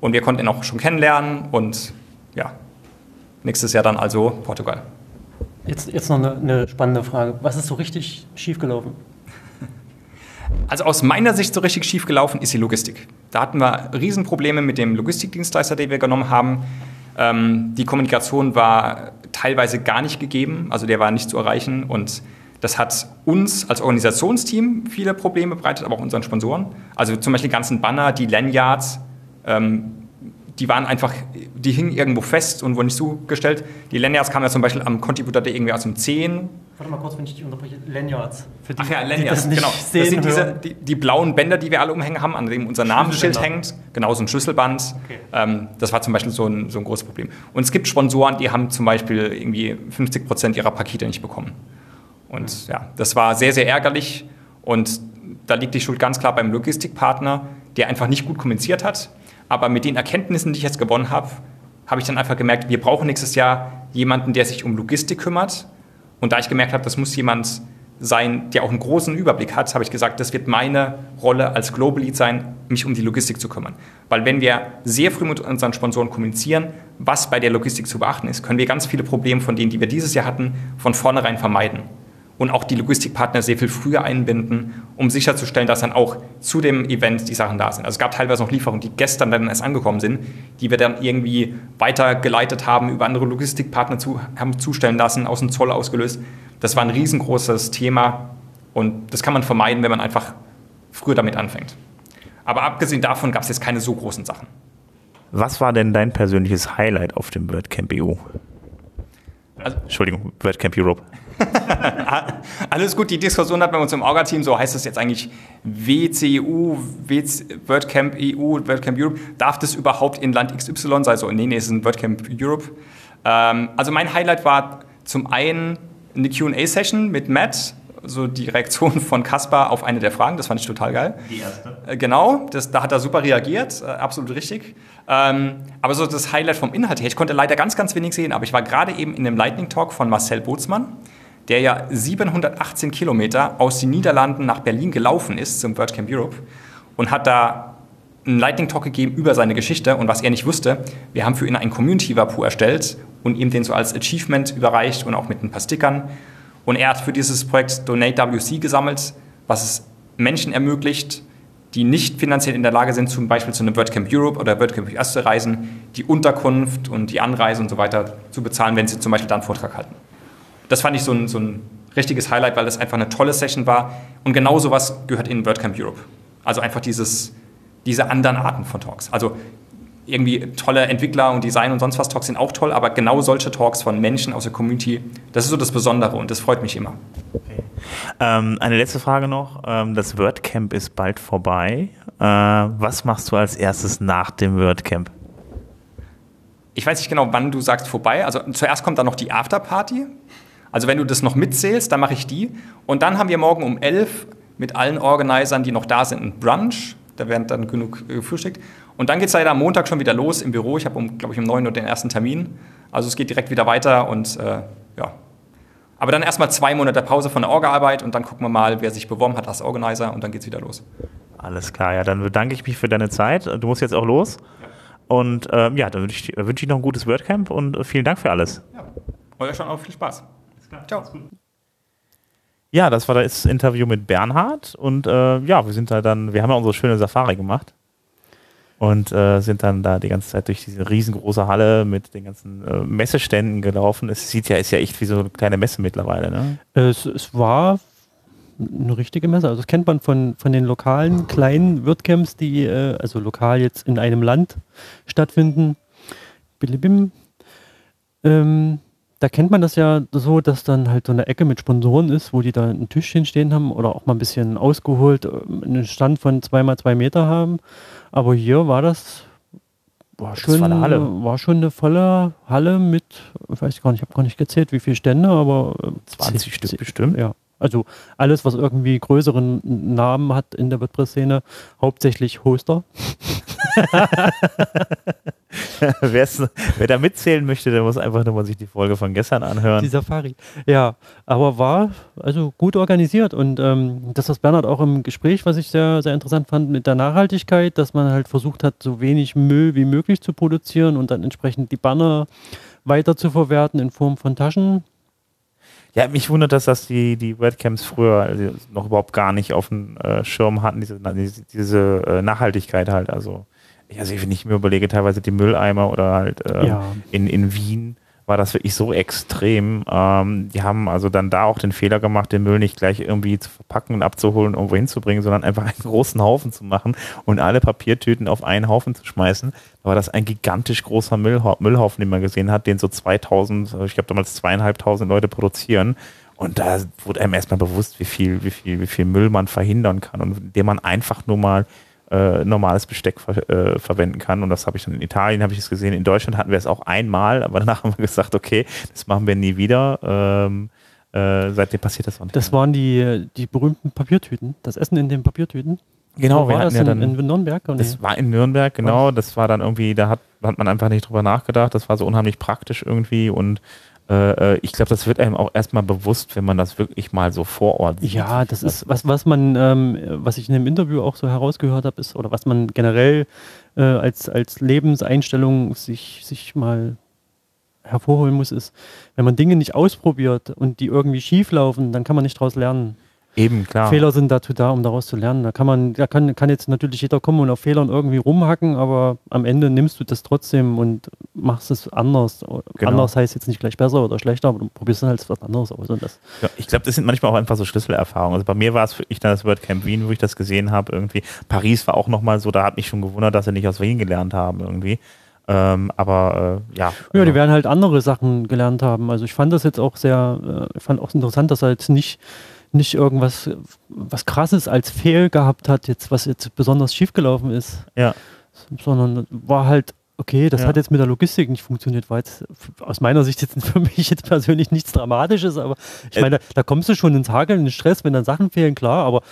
und wir konnten ihn auch schon kennenlernen und ja, nächstes Jahr dann also Portugal. Jetzt, jetzt noch eine, eine spannende Frage. Was ist so richtig schiefgelaufen? Also aus meiner Sicht so richtig schiefgelaufen ist die Logistik. Da hatten wir Riesenprobleme mit dem Logistikdienstleister, den wir genommen haben. Ähm, die Kommunikation war teilweise gar nicht gegeben, also der war nicht zu erreichen und das hat uns als Organisationsteam viele Probleme bereitet, aber auch unseren Sponsoren. Also zum Beispiel die ganzen Banner, die Lanyards, ähm, die waren einfach, die hingen irgendwo fest und wurden nicht zugestellt. Die Lanyards kamen ja zum Beispiel am Contributor irgendwie aus dem zehn. Warte mal kurz, wenn ich dich unterbreche, Lanyards. Für die, Ach ja, Lanyards, die das genau. Sehen, das sind diese, die, die blauen Bänder, die wir alle umhängen haben, an dem unser Namensschild hängt. Genau, so ein Schlüsselband. Okay. Ähm, das war zum Beispiel so ein, so ein großes Problem. Und es gibt Sponsoren, die haben zum Beispiel irgendwie fünfzig Prozent ihrer Pakete nicht bekommen. Und mhm. ja, das war sehr, sehr ärgerlich. Und da liegt die Schuld ganz klar beim Logistikpartner, der einfach nicht gut kommuniziert hat. Aber mit den Erkenntnissen, die ich jetzt gewonnen habe, habe ich dann einfach gemerkt, wir brauchen nächstes Jahr jemanden, der sich um Logistik kümmert. Und da ich gemerkt habe, das muss jemand sein, der auch einen großen Überblick hat, habe ich gesagt, das wird meine Rolle als Global Lead sein, mich um die Logistik zu kümmern. Weil wenn wir sehr früh mit unseren Sponsoren kommunizieren, was bei der Logistik zu beachten ist, können wir ganz viele Probleme von denen, die wir dieses Jahr hatten, von vornherein vermeiden. Und auch die Logistikpartner sehr viel früher einbinden, um sicherzustellen, dass dann auch zu dem Event die Sachen da sind. Also es gab teilweise noch Lieferungen, die gestern dann erst angekommen sind, die wir dann irgendwie weitergeleitet haben, über andere Logistikpartner zu, haben zustellen lassen, aus dem Zoll ausgelöst. Das war ein riesengroßes Thema und das kann man vermeiden, wenn man einfach früher damit anfängt. Aber abgesehen davon gab es jetzt keine so großen Sachen. Was war denn dein persönliches Highlight auf dem WordCamp E U? Also, Entschuldigung, WordCamp Europe. Alles gut, die Diskussion hat bei uns im Orga-Team, so heißt das jetzt eigentlich W C E U, WordCamp E U, WordCamp Europe. Darf das überhaupt in Land X Y sein? So, nee, nee, es ist ein WordCamp Europe. Ähm, also mein Highlight war zum einen eine Q und A-Session mit Matt, so die Reaktion von Caspar auf eine der Fragen, das fand ich total geil. Die erste? Äh, genau, das, da hat er super reagiert, äh, absolut richtig. Ähm, aber so das Highlight vom Inhalt her, ich konnte leider ganz, ganz wenig sehen, aber ich war gerade eben in dem Lightning Talk von Marcel Bootsmann, der ja siebenhundertachtzehn Kilometer aus den Niederlanden nach Berlin gelaufen ist zum WordCamp Europe und hat da einen Lightning-Talk gegeben über seine Geschichte und was er nicht wusste. Wir haben für ihn einen Community-Vapu erstellt und ihm den so als Achievement überreicht und auch mit ein paar Stickern. Und er hat für dieses Projekt Donate W C gesammelt, was es Menschen ermöglicht, die nicht finanziell in der Lage sind, zum Beispiel zu einem WordCamp Europe oder WordCamp U S zu reisen, die Unterkunft und die Anreise und so weiter zu bezahlen, wenn sie zum Beispiel da einen Vortrag halten. Das fand ich so ein, so ein richtiges Highlight, weil das einfach eine tolle Session war. Und genau sowas gehört in WordCamp Europe. Also einfach dieses, diese anderen Arten von Talks. Also irgendwie tolle Entwickler und Design und sonst was Talks sind auch toll, aber genau solche Talks von Menschen aus der Community, das ist so das Besondere und das freut mich immer. Okay. Ähm, eine letzte Frage noch. Das WordCamp ist bald vorbei. Äh, was machst du als erstes nach dem WordCamp? Ich weiß nicht genau, wann du sagst vorbei. Also zuerst kommt dann noch die Afterparty. Also wenn du das noch mitzählst, dann mache ich die. Und dann haben wir morgen um elf mit allen Organisern, die noch da sind, ein Brunch. Da werden dann genug gefrühstückt. Und dann geht es leider am Montag schon wieder los im Büro. Ich habe, um, glaube ich, um neun Uhr den ersten Termin. Also es geht direkt wieder weiter und äh, ja. Aber dann erstmal zwei Monate Pause von der Orga-Arbeit und dann gucken wir mal, wer sich beworben hat als Organizer und dann geht's wieder los. Alles klar, ja, dann bedanke ich mich für deine Zeit. Du musst jetzt auch los. Ja. Und ähm, ja, dann wünsche ich, wünsch ich noch ein gutes WordCamp und vielen Dank für alles. Ja, euch schon auch viel Spaß. Alles klar. Ciao. Ja, das war das Interview mit Bernhard und äh, ja, wir sind da dann, wir haben ja unsere schöne Safari gemacht. Und äh, sind dann da die ganze Zeit durch diese riesengroße Halle mit den ganzen äh, Messeständen gelaufen. Es sieht ja, ist ja echt wie so eine kleine Messe mittlerweile. Ne? Es, es war eine richtige Messe. Also das kennt man von, von den lokalen kleinen WordCamps, die äh, also lokal jetzt in einem Land stattfinden. Bilibim. Ähm, da kennt man das ja so, dass dann halt so eine Ecke mit Sponsoren ist, wo die da einen Tisch hinstehen haben oder auch mal ein bisschen ausgeholt, einen Stand von zwei mal zwei Meter haben. Aber hier war das, war schon, das war eine war schon eine volle Halle mit, ich weiß gar nicht, ich habe gar nicht gezählt, wie viele Stände, aber zwanzig Stück bestimmt. Ja. Also alles, was irgendwie größeren Namen hat in der WordPress-Szene, hauptsächlich Hoster. Wer da mitzählen möchte, der muss einfach nur mal sich die Folge von gestern anhören. Die Safari. Ja, aber war also gut organisiert und ähm, das hat Bernhard auch im Gespräch, was ich sehr, sehr interessant fand, mit der Nachhaltigkeit, dass man halt versucht hat, so wenig Müll wie möglich zu produzieren und dann entsprechend die Banner weiter zu verwerten in Form von Taschen. Ja, mich wundert, dass das die, die WordCamps früher also noch überhaupt gar nicht auf dem äh, Schirm hatten, diese, diese äh, Nachhaltigkeit halt. Also, also wenn ich mir überlege, teilweise die Mülleimer oder halt ähm, ja. in, in Wien war das wirklich so extrem. Ähm, die haben also dann da auch den Fehler gemacht, den Müll nicht gleich irgendwie zu verpacken und abzuholen und irgendwo hinzubringen, sondern einfach einen großen Haufen zu machen und alle Papiertüten auf einen Haufen zu schmeißen. Da war das ein gigantisch großer Müllha- Müllhaufen, den man gesehen hat, den so zweitausend, ich glaube damals zweieinhalbtausend Leute produzieren. Und da wurde einem erstmal bewusst, wie viel, wie viel, wie viel Müll man verhindern kann und indem man einfach nur mal Äh, normales Besteck ver äh, verwenden kann. Und das habe ich dann in Italien, habe ich es gesehen. In Deutschland hatten wir es auch einmal, aber danach haben wir gesagt, okay, das machen wir nie wieder. Ähm, äh, seitdem passiert das auch nicht. Das waren die, die berühmten Papiertüten, das Essen in den Papiertüten. Genau, wir war hatten das ja dann in, in Nürnberg. Oder? Das war in Nürnberg, genau. Das war dann irgendwie, da hat, hat man einfach nicht drüber nachgedacht. Das war so unheimlich praktisch irgendwie und ich glaube, das wird einem auch erstmal bewusst, wenn man das wirklich mal so vor Ort sieht. Ja, das ist was, was man, ähm, was ich in dem Interview auch so herausgehört habe, ist, oder was man generell äh, als, als Lebenseinstellung sich, sich mal hervorholen muss, ist, wenn man Dinge nicht ausprobiert und die irgendwie schief laufen, dann kann man nicht daraus lernen. Eben, klar. Fehler sind dazu da, um daraus zu lernen. Da kann man, da kann, kann jetzt natürlich jeder kommen und auf Fehlern irgendwie rumhacken, aber am Ende nimmst du das trotzdem und machst es anders. Genau. Anders heißt jetzt nicht gleich besser oder schlechter, aber du probierst dann halt was anderes aus. Und das. Ja, ich glaube, das sind manchmal auch einfach so Schlüsselerfahrungen. Also bei mir war es wirklich dann das WordCamp Wien, wo ich das gesehen habe. Irgendwie Paris war auch nochmal so, da hat mich schon gewundert, dass sie nicht aus Wien gelernt haben irgendwie. Ähm, aber äh, ja. Ja, die werden halt andere Sachen gelernt haben. Also ich fand das jetzt auch sehr, ich fand auch interessant, dass er jetzt nicht nicht irgendwas was Krasses als Fehl gehabt hat, jetzt was jetzt besonders schiefgelaufen ist, ja. Sondern war halt, okay, das ja. hat jetzt mit der Logistik nicht funktioniert, war jetzt aus meiner Sicht jetzt für mich jetzt persönlich nichts Dramatisches, aber ich äh, meine, da, da kommst du schon ins Hageln, in den Stress, wenn dann Sachen fehlen, klar, aber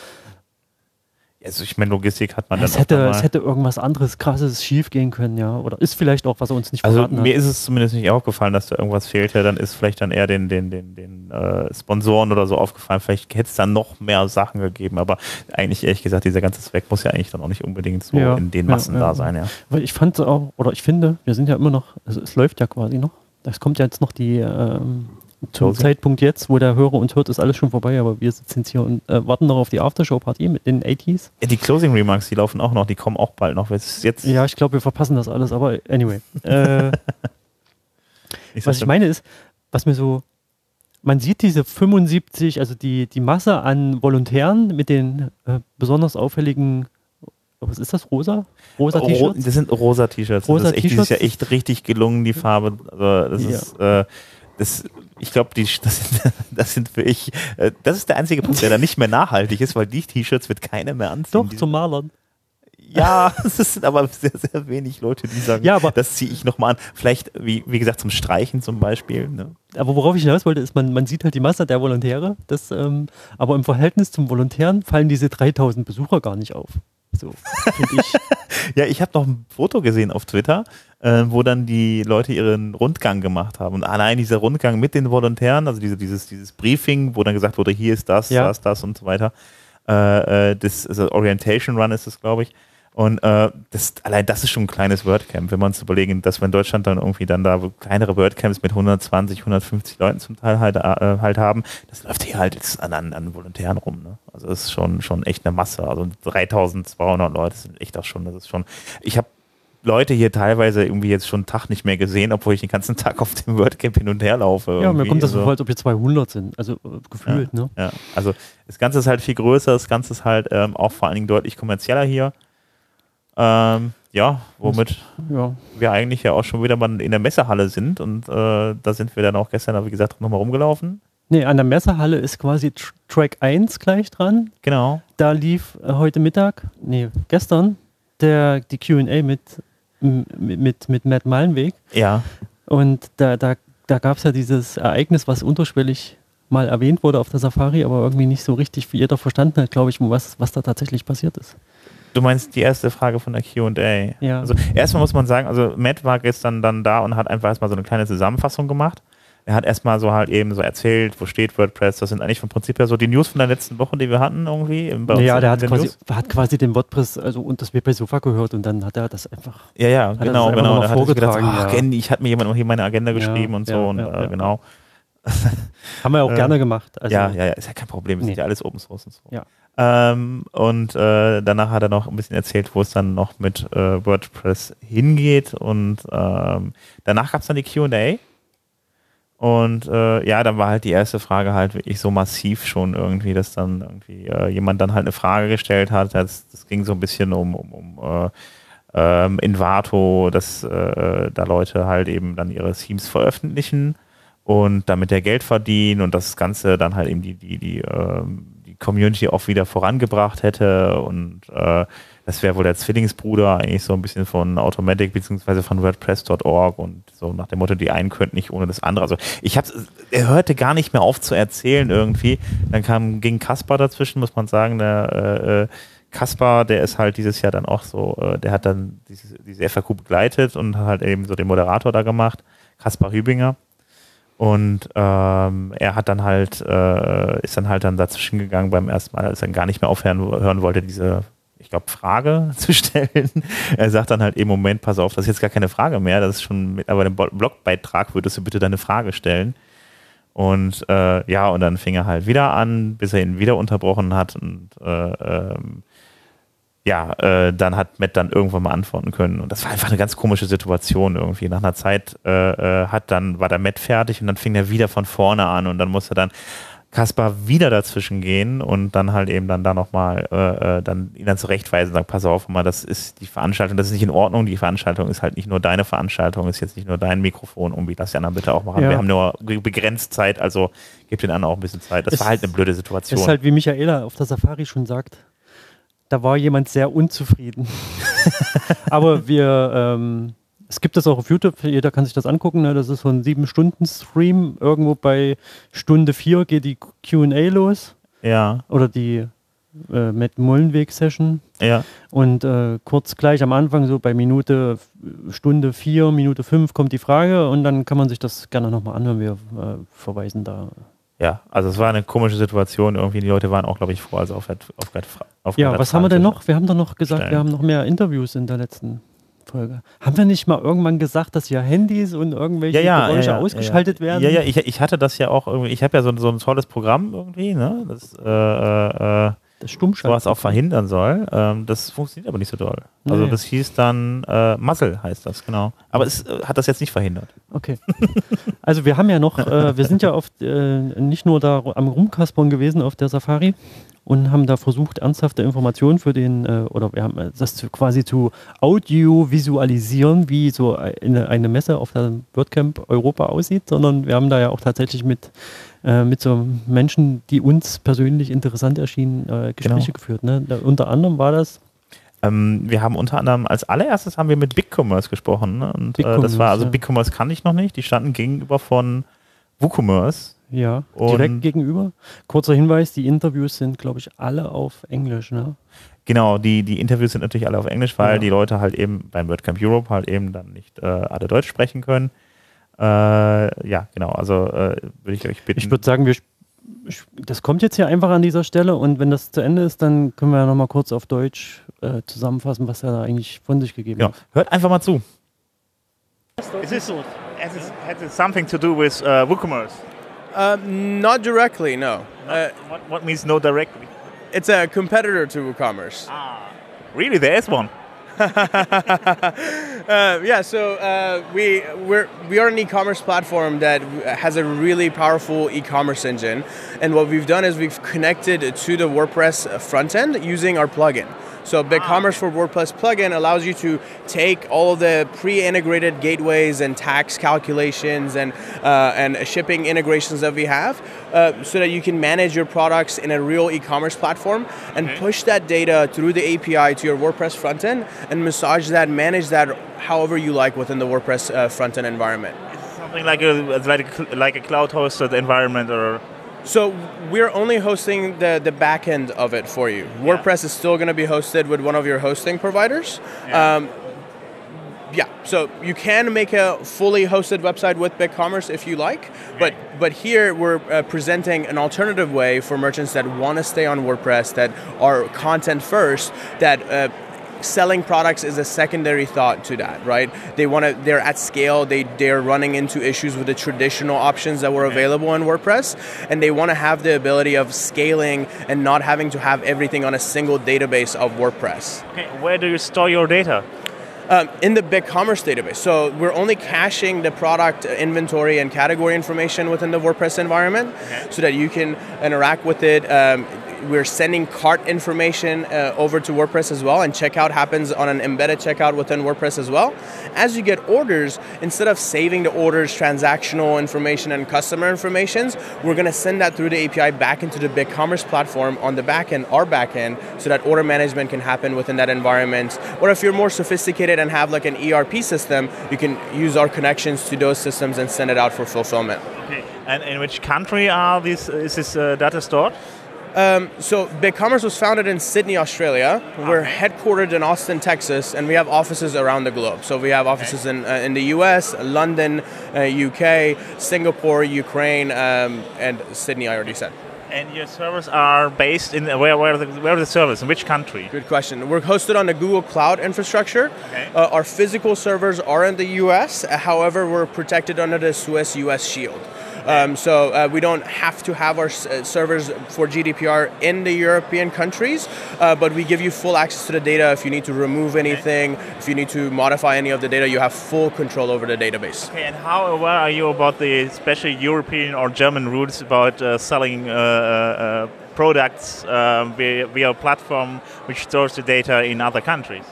also ich meine, Logistik hat man dann es hätte, es hätte irgendwas anderes Krasses schief gehen können, ja. Oder ist vielleicht auch, was er uns nicht verraten hat. Also mir ist es zumindest nicht aufgefallen, dass da irgendwas fehlte. Dann ist vielleicht dann eher den, den, den, den äh, Sponsoren oder so aufgefallen. Vielleicht hätte es dann noch mehr Sachen gegeben. Aber eigentlich, ehrlich gesagt, dieser ganze Zweck muss ja eigentlich dann auch nicht unbedingt so ja, in den Massen ja, ja. da sein, ja. Weil ich fand auch, oder ich finde, wir sind ja immer noch, also es läuft ja quasi noch. Es kommt ja jetzt noch die... Ähm Zum Closing. Zeitpunkt jetzt, wo der Hörer uns hört, ist alles schon vorbei, aber wir sitzen jetzt hier und äh, warten noch auf die Aftershow-Party mit den achtziger. Ja, die Closing Remarks, die laufen auch noch, die kommen auch bald noch. Jetzt, jetzt ja, ich glaube, wir verpassen das alles, aber anyway. Äh, was ich meine ist, was mir so, man sieht diese fünfundsiebzig, also die, die Masse an Volontären mit den äh, besonders auffälligen Was ist das? Rosa? Rosa T-Shirts? Das sind rosa T-Shirts. Das ist ja echt richtig gelungen, die Farbe. Das ist... Ja. Äh, Das, ich glaube, das, das sind für ich, das ist der einzige Punkt, der da nicht mehr nachhaltig ist, weil die T-Shirts wird keiner mehr anziehen. Doch, zum Malern. Ja, es sind aber sehr, sehr wenig Leute, die sagen, ja, aber das ziehe ich nochmal an. Vielleicht, wie, wie gesagt, zum Streichen zum Beispiel. Ne? Aber worauf ich hinaus wollte, ist, man, man sieht halt die Masse der Volontäre, das, ähm, aber im Verhältnis zum Volontären fallen diese dreitausend Besucher gar nicht auf. So, finde ich. Ja, ich habe noch ein Foto gesehen auf Twitter, äh, wo dann die Leute ihren Rundgang gemacht haben. Und allein dieser Rundgang mit den Volontären, also diese, dieses, dieses Briefing, wo dann gesagt wurde, hier ist das, ja. das, das und so weiter. Äh, das also Orientation Run ist das, glaube ich. Und äh, das, allein das ist schon ein kleines WordCamp, wenn man uns überlegen, dass wir in Deutschland dann irgendwie dann da kleinere WordCamps mit hundertzwanzig, hundertfünfzig Leuten zum Teil halt, äh, halt haben. Das läuft hier halt jetzt an, an, an Volontären rum. Ne? Also das ist schon, schon echt eine Masse. Also dreitausendzweihundert Leute sind echt auch schon, das ist schon, ich habe Leute hier teilweise irgendwie jetzt schon einen Tag nicht mehr gesehen, obwohl ich den ganzen Tag auf dem WordCamp hin und her laufe. Ja, irgendwie. Mir kommt das so vor, als ob wir zweihundert sind, also äh, gefühlt. Ja, ne? Ja. Also das Ganze ist halt viel größer, das Ganze ist halt ähm, auch vor allen Dingen deutlich kommerzieller hier. Ähm, ja, womit ja. wir eigentlich ja auch schon wieder mal in der Messehalle sind und äh, da sind wir dann auch gestern, wie gesagt, nochmal rumgelaufen. Nee, an der Messehalle ist quasi Track eins gleich dran. Genau. Da lief äh, heute Mittag, nee, gestern, der, die Q und A mit, mit, mit Matt Mullenweg. Ja. Und da, da, da gab es ja dieses Ereignis, was unterschwellig mal erwähnt wurde auf der Safari, aber irgendwie nicht so richtig, wie jeder verstanden hat, glaube ich, was, was da tatsächlich passiert ist. Du meinst die erste Frage von der Q und A. Ja. Also erstmal muss man sagen, also Matt war gestern dann da und hat einfach erstmal so eine kleine Zusammenfassung gemacht. Er hat erstmal so halt eben so erzählt, wo steht WordPress, das sind eigentlich vom Prinzip her so die News von der letzten Woche, die wir hatten irgendwie. Bei ja, der hat quasi, hat quasi den WordPress also und das W P Sofa gehört und dann hat er das einfach Ja, ja, genau, genau. Da hat er gedacht, ach, ja. ich hat mir jemand noch hier meine Agenda geschrieben ja, und so ja, und ja, äh, ja. genau. Haben wir auch äh, gerne gemacht. Also ja, ja, ja, ist ja kein Problem, ist nee. ja alles Open Source und so. Ja. Ähm, und äh, danach hat er noch ein bisschen erzählt, wo es dann noch mit äh, WordPress hingeht und ähm, danach gab es dann die Q und A und äh, ja, dann war halt die erste Frage halt wirklich so massiv schon irgendwie, dass dann irgendwie äh, jemand dann halt eine Frage gestellt hat, das, das ging so ein bisschen um, um, um äh, ähm, Invato, dass äh, da Leute halt eben dann ihre Themes veröffentlichen und damit der Geld verdienen und das Ganze dann halt eben die, die, die, äh, die Community auch wieder vorangebracht hätte und äh, das wäre wohl der Zwillingsbruder eigentlich so ein bisschen von Automatic beziehungsweise von WordPress Punkt org und so nach dem Motto, die einen könnten nicht ohne das andere. Also ich hab's, er hörte gar nicht mehr auf zu erzählen irgendwie. Dann kam, ging Caspar dazwischen, muss man sagen, der äh, Caspar, der ist halt dieses Jahr dann auch so, äh, der hat dann dieses, diese F A Q begleitet und hat halt eben so den Moderator da gemacht, Caspar Hübinger. Und ähm, er hat dann halt, äh, ist dann halt dann dazwischen gegangen beim ersten Mal, als er dann gar nicht mehr aufhören hören wollte, diese, ich glaube, Frage zu stellen. Er sagt dann halt im Moment, pass auf, das ist jetzt gar keine Frage mehr, das ist schon mittlerweile ein Blogbeitrag, würdest du bitte deine Frage stellen. Und äh, ja, und dann fing er halt wieder an, bis er ihn wieder unterbrochen hat und äh, ähm, ja, äh, dann hat Matt dann irgendwann mal antworten können. Und das war einfach eine ganz komische Situation irgendwie. Nach einer Zeit äh, hat dann, war der Matt fertig und dann fing er wieder von vorne an und dann musste dann Caspar wieder dazwischen gehen und dann halt eben dann da nochmal äh, dann ihn dann zurechtweisen und sagen, pass auf, mal, das ist die Veranstaltung, das ist nicht in Ordnung, die Veranstaltung ist halt nicht nur deine Veranstaltung, ist jetzt nicht nur dein Mikrofon, irgendwie lass den anderen bitte auch machen. Ja. Wir haben nur begrenzt Zeit, also gib den anderen auch ein bisschen Zeit. Das es war halt eine blöde Situation. Ist halt, wie Michaela auf der Safari schon sagt, da war jemand sehr unzufrieden. Aber wir, ähm, es gibt das auch auf YouTube, jeder kann sich das angucken, ne? Das ist so ein sieben Stunden Stream, irgendwo bei Stunde vier geht die Q und A los. Ja. Oder die äh, Matt Mullenweg-Session. Ja. Und äh, kurz gleich am Anfang, so bei Minute, Stunde vier, Minute fünf kommt die Frage und dann kann man sich das gerne nochmal anhören, wir äh, verweisen da. Ja, also es war eine komische Situation irgendwie. Die Leute waren auch, glaube ich, froh, also auf der, auf der, auf der Ja, was haben wir denn noch? Wir haben doch noch gesagt, stellen. wir haben noch mehr Interviews in der letzten Folge. Haben wir nicht mal irgendwann gesagt, dass ja Handys und irgendwelche ja, ja, Geräusche ja, ja, ausgeschaltet ja, ja. werden? Ja, ja, ich, ich hatte das ja auch irgendwie. Ich habe ja so, so ein tolles Programm irgendwie, ne? Das, äh, äh, das Stummschalten. Was auch verhindern soll. Ähm, das funktioniert aber nicht so doll. Also nee. Das hieß dann, äh, Muzzle heißt das, genau. Aber es äh, hat das jetzt nicht verhindert. Okay. Also wir haben ja noch, äh, wir sind ja oft äh, nicht nur da am Rumkaspern gewesen auf der Safari und haben da versucht, ernsthafte Informationen für den, äh, oder wir haben das zu, quasi zu Audio visualisieren, wie so eine, eine Messe auf der WordCamp Europa aussieht, sondern wir haben da ja auch tatsächlich mit, äh, mit so Menschen, die uns persönlich interessant erschienen, äh, Gespräche genau. geführt. Ne? Da, unter anderem war das Ähm, wir haben unter anderem als allererstes haben wir mit BigCommerce gesprochen, ne? Und BigCommerce, äh, das war also ja. BigCommerce kannte ich noch nicht. Die standen gegenüber von WooCommerce. Ja, und direkt gegenüber. Kurzer Hinweis: Die Interviews sind, glaube ich, alle auf Englisch. Ne? Genau, die, die Interviews sind natürlich alle auf Englisch, weil ja. die Leute halt eben beim WordCamp Europe halt eben dann nicht äh, alle Deutsch sprechen können. Äh, ja, genau. Also äh, würde ich euch bitten. Ich würde sagen, wir das kommt jetzt hier einfach an dieser Stelle und wenn das zu Ende ist, dann können wir ja nochmal kurz auf Deutsch äh, zusammenfassen, was er da eigentlich von sich gegeben ja. hat. Hört einfach mal zu. Is this, has it, has it something to do with uh, WooCommerce? Uh, not directly, no. no uh, what, what means no directly? It's a competitor to WooCommerce. Ah, really? There is one? uh, yeah, so uh, we we're, we are an e-commerce platform that has a really powerful e-commerce engine, and what we've done is we've connected to the WordPress front end using our plugin. So BigCommerce for WordPress plugin allows you to take all of the pre-integrated gateways and tax calculations and uh, and shipping integrations that we have uh, so that you can manage your products in a real e-commerce platform and okay. push that data through the A P I to your WordPress front end and massage that, manage that however you like within the WordPress uh, front end environment. It's something like a, like a, like a cloud-hosted environment or... So we're only hosting the, the back end of it for you. Yeah. WordPress is still going to be hosted with one of your hosting providers. Yeah. Um, yeah, so you can make a fully hosted website with BigCommerce if you like, okay. but but here we're uh, presenting an alternative way for merchants that want to stay on WordPress, that are content first, that... Uh, selling products is a secondary thought to that, right? They want to, they're at scale, they, they're running into issues with the traditional options that were available in WordPress, and they want to have the ability of scaling and not having to have everything on a single database of WordPress. Okay, where do you store your data? Um, in the BigCommerce database. So we're only caching the product inventory and category information within the WordPress environment okay. so that you can interact with it. Um, we're sending cart information uh, over to WordPress as well, and checkout happens on an embedded checkout within WordPress as well. As you get orders, instead of saving the orders, transactional information and customer information, we're going to send that through the A P I back into the BigCommerce platform on the back end, our back end, so that order management can happen within that environment. Or if you're more sophisticated and have like an E R P system, you can use our connections to those systems and send it out for fulfillment. Okay. And in which country are these? Is this uh, data stored? Um, so BigCommerce was founded in Sydney, Australia. Wow. We're headquartered in Austin, Texas, and we have offices around the globe. So we have offices okay. in uh, in the U S, London, uh, U K, Singapore, Ukraine, um, and Sydney. I already said. And your servers are based in where? Where are the, where are the servers? In which country? Good question. We're hosted on the Google Cloud infrastructure. Okay. Uh, our physical servers are in the U S. However, we're protected under the Swiss-U S Shield. Um, so uh, we don't have to have our s servers for G D P R in the European countries, uh, but we give you full access to the data. If you need to remove anything, if you need to modify any of the data, you have full control over the database. Okay, and how aware are you about the especially European or German rules about uh, selling uh, uh, products uh, via, via a platform which stores the data in other countries?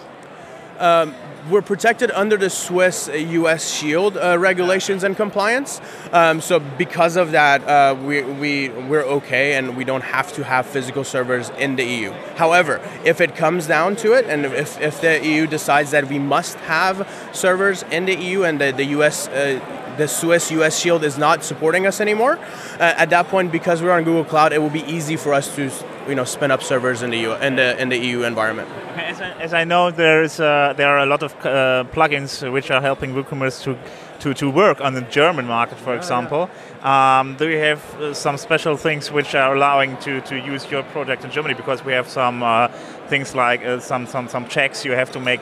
Um, We're protected under the Swiss-U S Shield uh, regulations and compliance. Um, so because of that, uh, we, we, we're okay and we don't have to have physical servers in the E U. However, if it comes down to it and if, if the E U decides that we must have servers in the E U and the, the U S uh, the Swiss-U S Shield is not supporting us anymore, uh, at that point, because we're on Google Cloud, it will be easy for us to you know, spin up servers in the E U, in the, in the E U environment. Okay, as, I, as I know, there's, uh, there are a lot of uh, plugins which are helping WooCommerce to, to, to work on the German market, for oh, example. Yeah. Um, do you have uh, some special things which are allowing to, to use your project in Germany? Because we have some uh, things like uh, some, some, some checks you have to make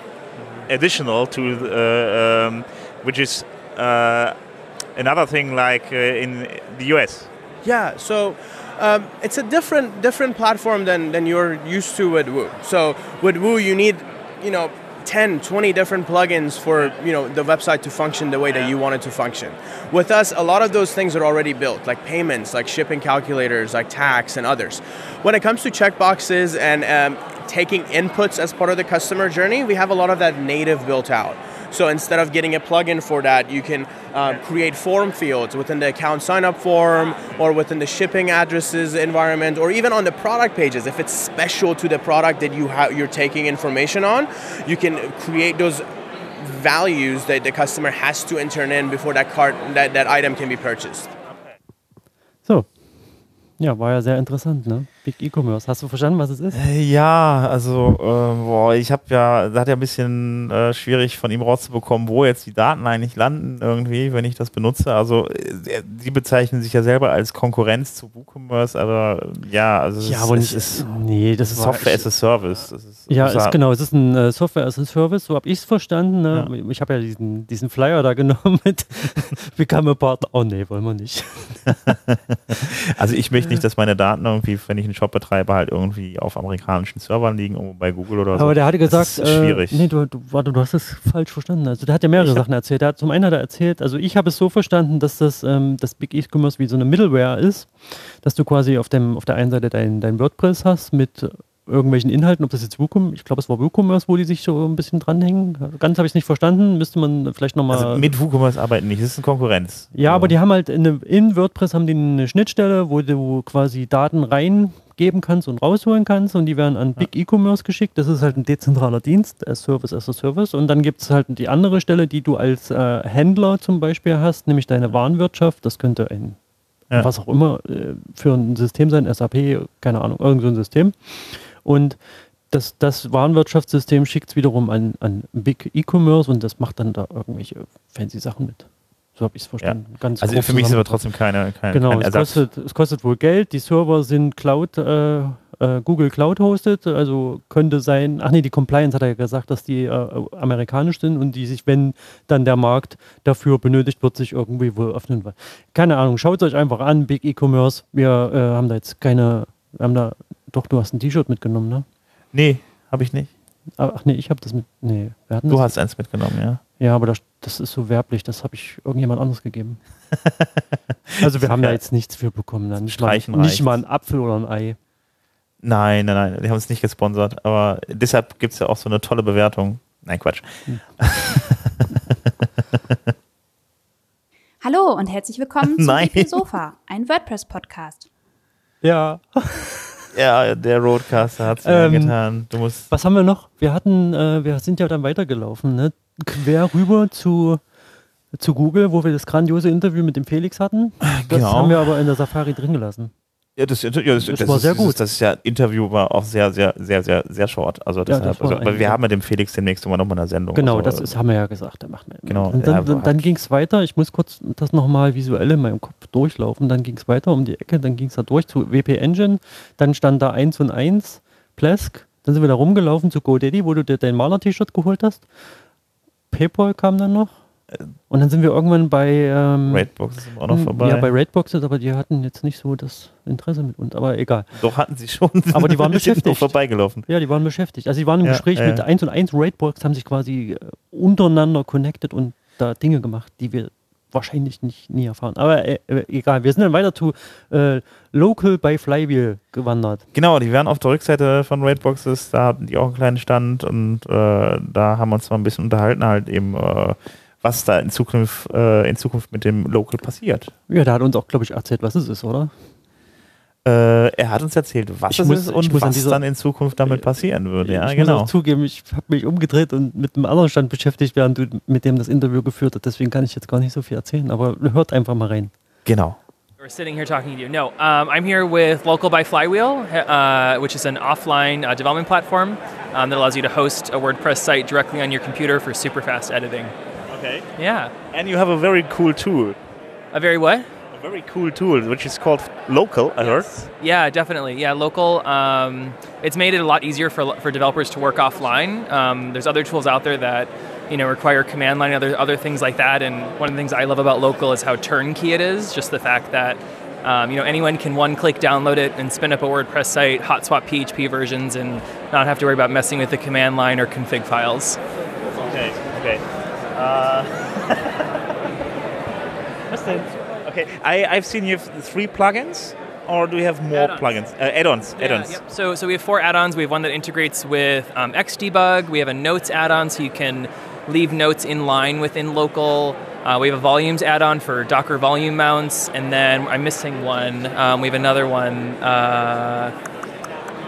additional to, uh, um, which is uh, another thing like uh, in the U S. Yeah, so um, it's a different different platform than, than you're used to with Woo. So with Woo, you need, you know, ten, twenty different plugins for, you know, the website to function the way that you want it to function. With us, a lot of those things are already built, like payments, like shipping calculators, like tax and others. When it comes to checkboxes and um, taking inputs as part of the customer journey, we have a lot of that native built out. So instead of getting a plugin for that, you can uh, create form fields within the account sign-up form or within the shipping addresses environment or even on the product pages. If it's special to the product that you ha you're taking information on, you can create those values that the customer has to enter in before that, cart that, that item can be purchased. So. Ja, war ja sehr interessant, ne? Big E-Commerce. Hast du verstanden, was es ist? Ja, also äh, boah, ich habe ja, das hat ja ein bisschen äh, schwierig von ihm rauszubekommen, wo jetzt die Daten eigentlich landen irgendwie, wenn ich das benutze. Also äh, die bezeichnen sich ja selber als Konkurrenz zu WooCommerce, aber ja, also es ja, ist, aber nicht, es ist nee, das Software as a Service. Das ist ja, ist, genau, es ist ein äh, Software as a Service, so habe ich es verstanden. Ne? Ja. Ich habe ja diesen, diesen Flyer da genommen mit Become a Partner. Oh nee, wollen wir nicht. Also ich möchte nicht, dass meine Daten irgendwie, wenn ich einen Shop betreibe, halt irgendwie auf amerikanischen Servern liegen, um bei Google oder so. Aber der hatte gesagt, das ist schwierig. Äh, nee, du, du, warte, du hast das falsch verstanden. Also der hat ja mehrere ich Sachen erzählt. Der hat, zum einen hat er erzählt, also ich habe es so verstanden, dass das, ähm, das Big E-Commerce wie so eine Middleware ist, dass du quasi auf, dem, auf der einen Seite dein, dein WordPress hast mit irgendwelchen Inhalten, ob das jetzt WooCommerce, ich glaube es war WooCommerce, wo die sich so ein bisschen dranhängen. Ganz habe ich es nicht verstanden, müsste man vielleicht nochmal... Also mit WooCommerce arbeiten nicht, das ist eine Konkurrenz. Ja, aber die haben halt, in, in WordPress haben die eine Schnittstelle, wo du quasi Daten reingeben kannst und rausholen kannst und die werden an Big E-Commerce geschickt. Das ist halt ein dezentraler Dienst, as Service, as a Service. Und dann gibt es halt die andere Stelle, die du als äh, Händler zum Beispiel hast, nämlich deine Warenwirtschaft, das könnte ein ja. was auch immer äh, für ein System sein, S A P, keine Ahnung, irgend so ein System. Und das, das Warenwirtschaftssystem schickt es wiederum an, an Big E-Commerce und das macht dann da irgendwelche fancy Sachen mit. So habe ich es verstanden. Ja. Ganz also für mich ist aber trotzdem keine, keine Genau, kein es, kostet, es kostet wohl Geld. Die Server sind Cloud, äh, äh, Google Cloud hosted, also könnte sein, ach nee, die Compliance hat ja gesagt, dass die äh, amerikanisch sind und die sich, wenn dann der Markt dafür benötigt wird, sich irgendwie wohl öffnen will. Keine Ahnung, schaut es euch einfach an, Big E-Commerce. Wir äh, haben da jetzt keine, wir haben da Doch, du hast ein T-Shirt mitgenommen, ne? Nee, habe ich nicht. Ach nee, ich habe das mit... Nee, wir hatten Du das hast mit. eins mitgenommen, ja. Ja, aber das, das ist so werblich, das habe ich irgendjemand anderes gegeben. Also wir haben da ja jetzt nichts für bekommen. Dann. Nicht, mal, nicht mal einen Apfel oder ein Ei. Nein, nein, nein, die haben es nicht gesponsert, aber deshalb gibt es ja auch so eine tolle Bewertung. Nein, Quatsch. Hm. Hallo und herzlich willkommen zu W P Sofa, ein WordPress-Podcast. Ja. Ja, der Roadcaster hat es ähm, ja getan. Du musst was haben wir noch? Wir hatten, äh, wir sind ja dann weitergelaufen, ne? Quer rüber zu, zu Google, wo wir das grandiose Interview mit dem Felix hatten. Das genau. haben wir aber in der Safari drin gelassen. Ja, das, ja, das, das, das war ist, sehr gut. Das, das ist ja, Interview war auch sehr, sehr, sehr, sehr, sehr short. Also, das ja, das also aber wir haben mit dem Felix demnächst immer nochmal eine Sendung. Genau, also, das ist, haben wir ja gesagt. Da macht man genau. Und dann, ja, dann, dann ging es weiter. Ich muss kurz das nochmal visuell in meinem Kopf durchlaufen. Dann ging es weiter um die Ecke. Dann ging es da durch zu W P Engine. Dann stand da eins und eins, Plesk. Dann sind wir da rumgelaufen zu GoDaddy, wo du dir dein Maler-T-Shirt geholt hast. PayPal kam dann noch. Und dann sind wir irgendwann bei ähm, Raidbox ist auch noch vorbei. Ja, bei Raidbox, aber die hatten jetzt nicht so das Interesse mit uns, aber egal. Doch hatten sie schon. Aber die waren beschäftigt. Noch vorbeigelaufen. Ja, die waren beschäftigt. Also die waren im ja, Gespräch ja. mit eins und eins Raidbox, haben sich quasi untereinander connected und da Dinge gemacht, die wir wahrscheinlich nicht nie erfahren. Aber äh, egal, wir sind dann weiter zu äh, Local by Flywheel gewandert. Genau, die waren auf der Rückseite von Raidboxes, da hatten die auch einen kleinen Stand und äh, da haben wir uns mal ein bisschen unterhalten, halt eben äh, was da in Zukunft, äh, in Zukunft mit dem Local passiert. Ja, da hat uns auch, glaube ich, erzählt, was es ist, oder? Äh, er hat uns erzählt, was ich es muss, ist und was dann in Zukunft damit passieren würde. Ich, ja, ich genau. muss auch zugeben, ich habe mich umgedreht und mit einem anderen Stand beschäftigt, während du mit dem das Interview geführt hast. Deswegen kann ich jetzt gar nicht so viel erzählen, aber hört einfach mal rein. Genau. We're sitting here talking to you. No, um, I'm here with Local by Flywheel, uh, which is an offline uh, development platform um, that allows you to host a WordPress site directly on your computer for super fast editing. Okay. Yeah. And you have a very cool tool. A very what? A very cool tool, which is called Local, I yes. heard. Yeah, definitely. Yeah, Local. Um, it's made it a lot easier for for developers to work offline. Um, there's other tools out there that, you know, require command line and other, other things like that. And one of the things I love about Local is how turnkey it is, just the fact that, um, you know, anyone can one-click download it and spin up a WordPress site, hot swap P H P versions, and not have to worry about messing with the command line or config files. Uh, What's that? Okay, I, I've seen you have three plugins. Or do we have more add-ons. plugins? Uh, add-ons. Yeah, add-ons. Yep. So, so we have four add-ons. We have one that integrates with um, XDebug. We have a Notes add-on, so you can leave notes in line within Local. Uh, we have a Volumes add-on for Docker volume mounts, and then I'm missing one. Um, we have another one, uh,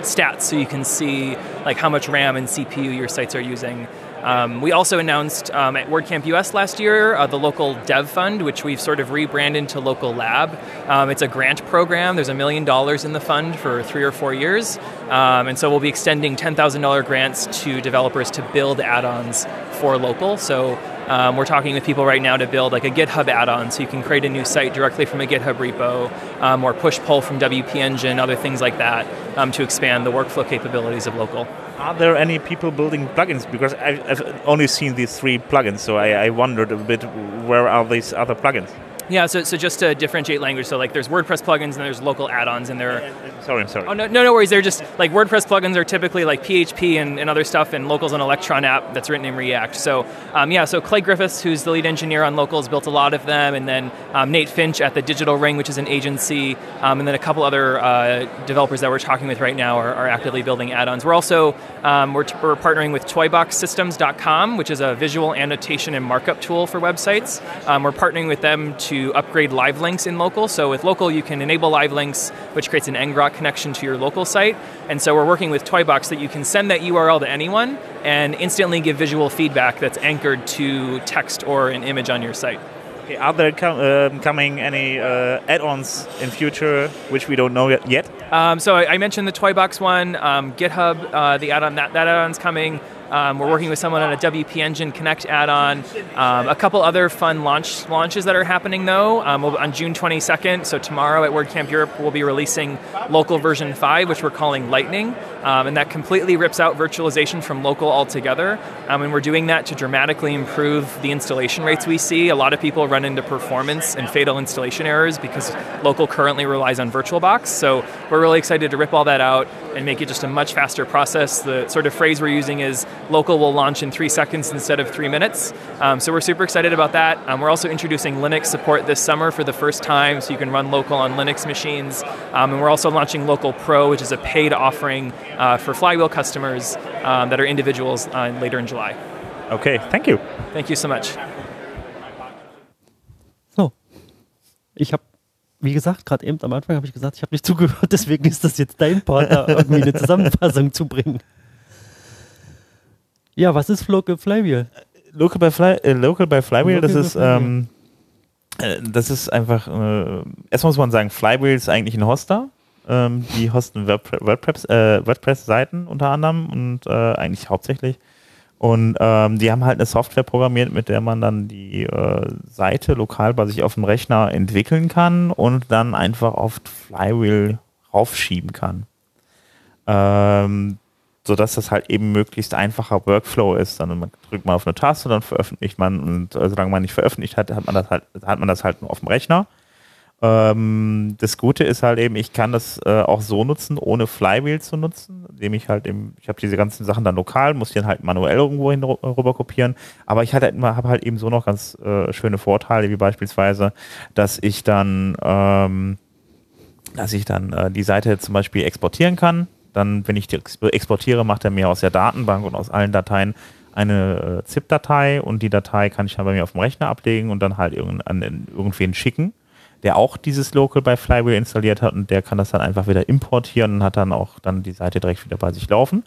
Stats, so you can see like how much RAM and C P U your sites are using. Um, we also announced um, at WordCamp U S last year uh, the Local Dev Fund, which we've sort of rebranded to Local Lab. Um, it's a grant program. There's a million dollars in the fund for three or four years. Um, and so we'll be extending ten thousand dollars grants to developers to build add-ons for Local. So um, we're talking with people right now to build like a GitHub add-on, so you can create a new site directly from a GitHub repo, um, or push-pull from W P Engine, other things like that, um, to expand the workflow capabilities of Local. Are there any people building plugins? Because I've, I've only seen these three plugins, so I, I wondered a bit, where are these other plugins? Yeah, so so just to differentiate language, so like there's WordPress plugins and there's Local add-ons, and there. Are, sorry, I'm sorry. Oh no, no, no worries. They're just like WordPress plugins are typically like P H P and, and other stuff, and Local's an Electron app that's written in React. So um, yeah, so Clay Griffiths, who's the lead engineer on Local's, built a lot of them, and then um, Nate Finch at the Digital Ring, which is an agency, um, and then a couple other uh, developers that we're talking with right now are, are actively building add-ons. We're also um, we're, t- we're partnering with Toybox Systems dot com, which is a visual annotation and markup tool for websites. Um, we're partnering with them to to upgrade live links in Local. So with Local, you can enable live links, which creates an N G R O C connection to your Local site. And so we're working with Toybox that you can send that U R L to anyone and instantly give visual feedback that's anchored to text or an image on your site. Okay, are there com- uh, coming any uh, add-ons in future which we don't know yet? Um, so I, I mentioned the Toybox one, um, GitHub, uh, the add-on, that, that add-on's coming. Um, we're working with someone on a W P Engine Connect add-on. Um, a couple other fun launch launches that are happening, though. Um, we'll, on June twenty-second, so tomorrow at WordCamp Europe, we'll be releasing Local version five, which we're calling Lightning. Um, and that completely rips out virtualization from Local altogether. Um, and we're doing that to dramatically improve the installation rates we see. A lot of people run into performance and fatal installation errors because Local currently relies on VirtualBox. So we're really excited to rip all that out and make it just a much faster process. The sort of phrase we're using is Local will launch in three seconds instead of three minutes. Um, so we're super excited about that. Um, we're also introducing Linux support this summer for the first time, so you can run Local on Linux machines. Um, and we're also launching Local Pro, which is a paid offering uh, for Flywheel customers um, that are individuals uh, later in July. Okay, thank you. Thank you so much. So, ich habe, wie gesagt, gerade eben am Anfang habe ich gesagt, ich habe nicht zugehört, deswegen ist das jetzt dein Part, da irgendwie eine Zusammenfassung zu bringen. Ja, was ist Local Flywheel? Local by, Fly, äh, Local by Flywheel, Local das ist ähm, äh, das ist einfach, äh, erstmal muss man sagen, Flywheel ist eigentlich ein Hoster. Ähm, die hosten WordPress, äh, WordPress-Seiten unter anderem und äh, eigentlich hauptsächlich. Und ähm, die haben halt eine Software programmiert, mit der man dann die äh, Seite lokal bei sich auf dem Rechner entwickeln kann und dann einfach auf Flywheel raufschieben kann. Ähm, sodass das halt eben möglichst einfacher Workflow ist. Dann man drückt man auf eine Taste, dann veröffentlicht man, und solange man nicht veröffentlicht hat, hat man das halt, hat man das halt nur auf dem Rechner. Ähm, das Gute ist halt eben, ich kann das äh, auch so nutzen, ohne Flywheel zu nutzen, indem ich halt eben, ich habe diese ganzen Sachen dann lokal, muss die dann halt manuell irgendwo hin rüber kopieren, aber ich halt, habe halt eben so noch ganz äh, schöne Vorteile, wie beispielsweise, dass ich dann, ähm, dass ich dann äh, die Seite zum Beispiel exportieren kann. Dann, wenn ich die exportiere, macht er mir aus der Datenbank und aus allen Dateien eine ZIP-Datei, und die Datei kann ich dann bei mir auf dem Rechner ablegen und dann halt irgend, an irgendwen schicken, der auch dieses Local by Flywheel installiert hat, und der kann das dann einfach wieder importieren und hat dann auch dann die Seite direkt wieder bei sich laufen.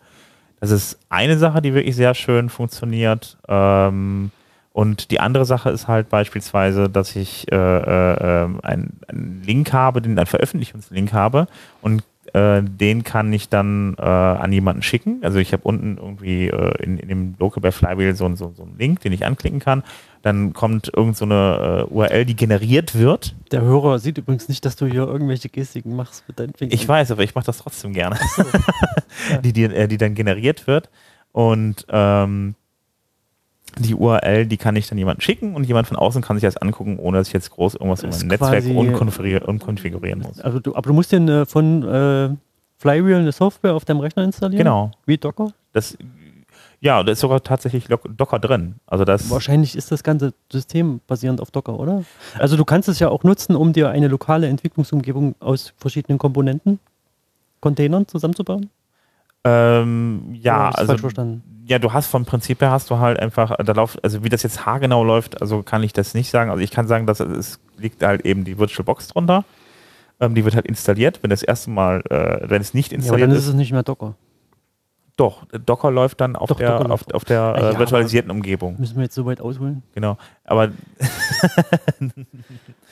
Das ist eine Sache, die wirklich sehr schön funktioniert. Ähm, und die andere Sache ist halt beispielsweise, dass ich äh, äh, einen, einen Link habe, den einen Veröffentlichungslink habe, und Äh, den kann ich dann äh, an jemanden schicken. Also ich habe unten irgendwie äh, in, in dem Local by Flywheel so, so, so einen Link, den ich anklicken kann. Dann kommt irgend so eine äh, U R L, die generiert wird. Der Hörer sieht übrigens nicht, dass du hier irgendwelche Gestiken machst mit deinen Fingern. Ich weiß, aber ich mache das trotzdem gerne. So. Ja. die, die, äh, die dann generiert wird. Und ähm, die U R L, die kann ich dann jemandem schicken, und jemand von außen kann sich das angucken, ohne dass ich jetzt groß irgendwas das in meinem Netzwerk unkonfigurieren, unkonfigurieren muss. Also du, aber du musst dir von äh, Flywheel eine Software auf deinem Rechner installieren? Genau. Wie Docker? Das, Ja, da ist sogar tatsächlich Docker drin. Also das Wahrscheinlich ist das ganze System basierend auf Docker, oder? Also du kannst es ja auch nutzen, um dir eine lokale Entwicklungsumgebung aus verschiedenen Komponenten, Containern zusammenzubauen? Ähm, ja, also ja, du hast vom Prinzip her hast du halt einfach, da läuft, also wie das jetzt haargenau läuft, also kann ich das nicht sagen. Also ich kann sagen, dass es liegt halt eben die VirtualBox drunter. Ähm, die wird halt installiert, wenn das erste Mal, äh, wenn es nicht installiert ja, aber dann ist. Dann ist es nicht mehr Docker. Doch, Docker läuft dann auf Doch, der, auf, auf der ja, äh, virtualisierten Umgebung. Müssen wir jetzt so weit ausholen? Genau, aber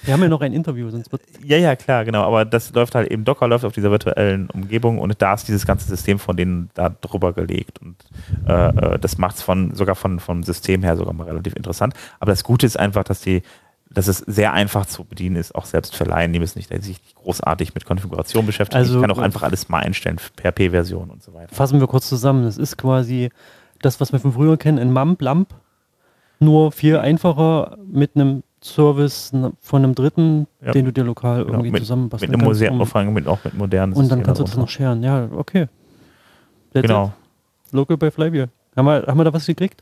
wir haben ja noch ein Interview, sonst wird ja, ja, klar, genau, aber das läuft halt eben, Docker läuft auf dieser virtuellen Umgebung und da ist dieses ganze System von denen da drüber gelegt und äh, das macht es von, sogar von, vom System her sogar mal relativ interessant, aber das Gute ist einfach, dass die dass es sehr einfach zu bedienen ist, auch selbst für Laien, die müssen sich nicht großartig mit Konfiguration beschäftigen. Also, ich kann auch einfach alles mal einstellen, P H P-Version und so weiter. Fassen wir kurz zusammen. Das ist quasi das, was wir von früher kennen, ein M A M P, LAMP, nur viel einfacher mit einem Service von einem Dritten, ja. den du dir lokal genau, irgendwie zusammenbasteln kannst. Mit einem Museum, vor allem mit, auch mit modernen Systemen. Und dann kannst du das noch scheren. Ja, okay. That's genau. It. Local by Flywheel. Haben wir, haben wir da was gekriegt?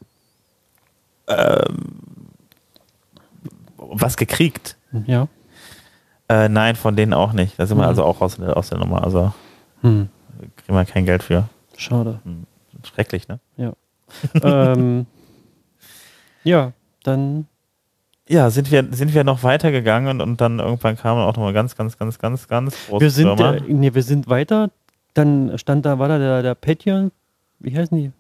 Ähm... was gekriegt. Ja. Äh, nein, von denen auch nicht. Da sind mhm. wir also auch aus, aus der Nummer. Also mhm. kriegen wir kein Geld für. Schade. Schrecklich, ne? Ja. ähm, ja, dann ja, sind wir, sind wir noch weitergegangen und, und dann irgendwann kamen auch nochmal ganz, ganz, ganz, ganz, ganz große wir sind der, nee, wir sind weiter. Dann stand da, war da der, der Pention, wie heißen die?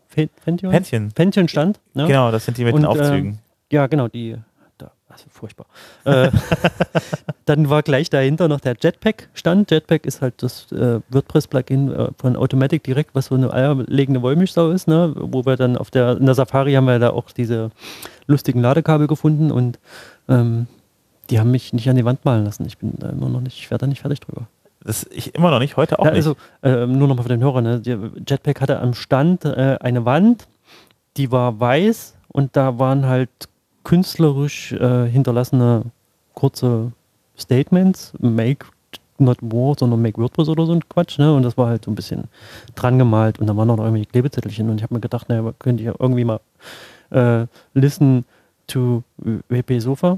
Pention? Pention. Pention stand. Ne? Genau, das sind die mit und, den Aufzügen. Ähm, ja, genau, die also furchtbar. äh, dann war gleich dahinter noch der Jetpack-Stand. Jetpack ist halt das äh, WordPress-Plugin äh, von Automatic direkt, was so eine eierlegende Wollmilchsau ist, ne? Wo wir dann auf der, in der Safari haben wir da auch diese lustigen Ladekabel gefunden und ähm, die haben mich nicht an die Wand malen lassen. Ich bin da immer noch nicht, ich werde da nicht fertig drüber. Das ich immer noch nicht, heute auch ja, also, nicht. Also äh, nur nochmal für den Hörer, ne? Jetpack hatte am Stand äh, eine Wand, die war weiß und da waren halt künstlerisch äh, hinterlassene kurze Statements, make not more, sondern make WordPress oder so ein Quatsch, ne? Und das war halt so ein bisschen dran gemalt und da waren noch irgendwie Klebezettelchen und ich habe mir gedacht, naja, könnte ich ja irgendwie mal äh, listen to W P Sofa.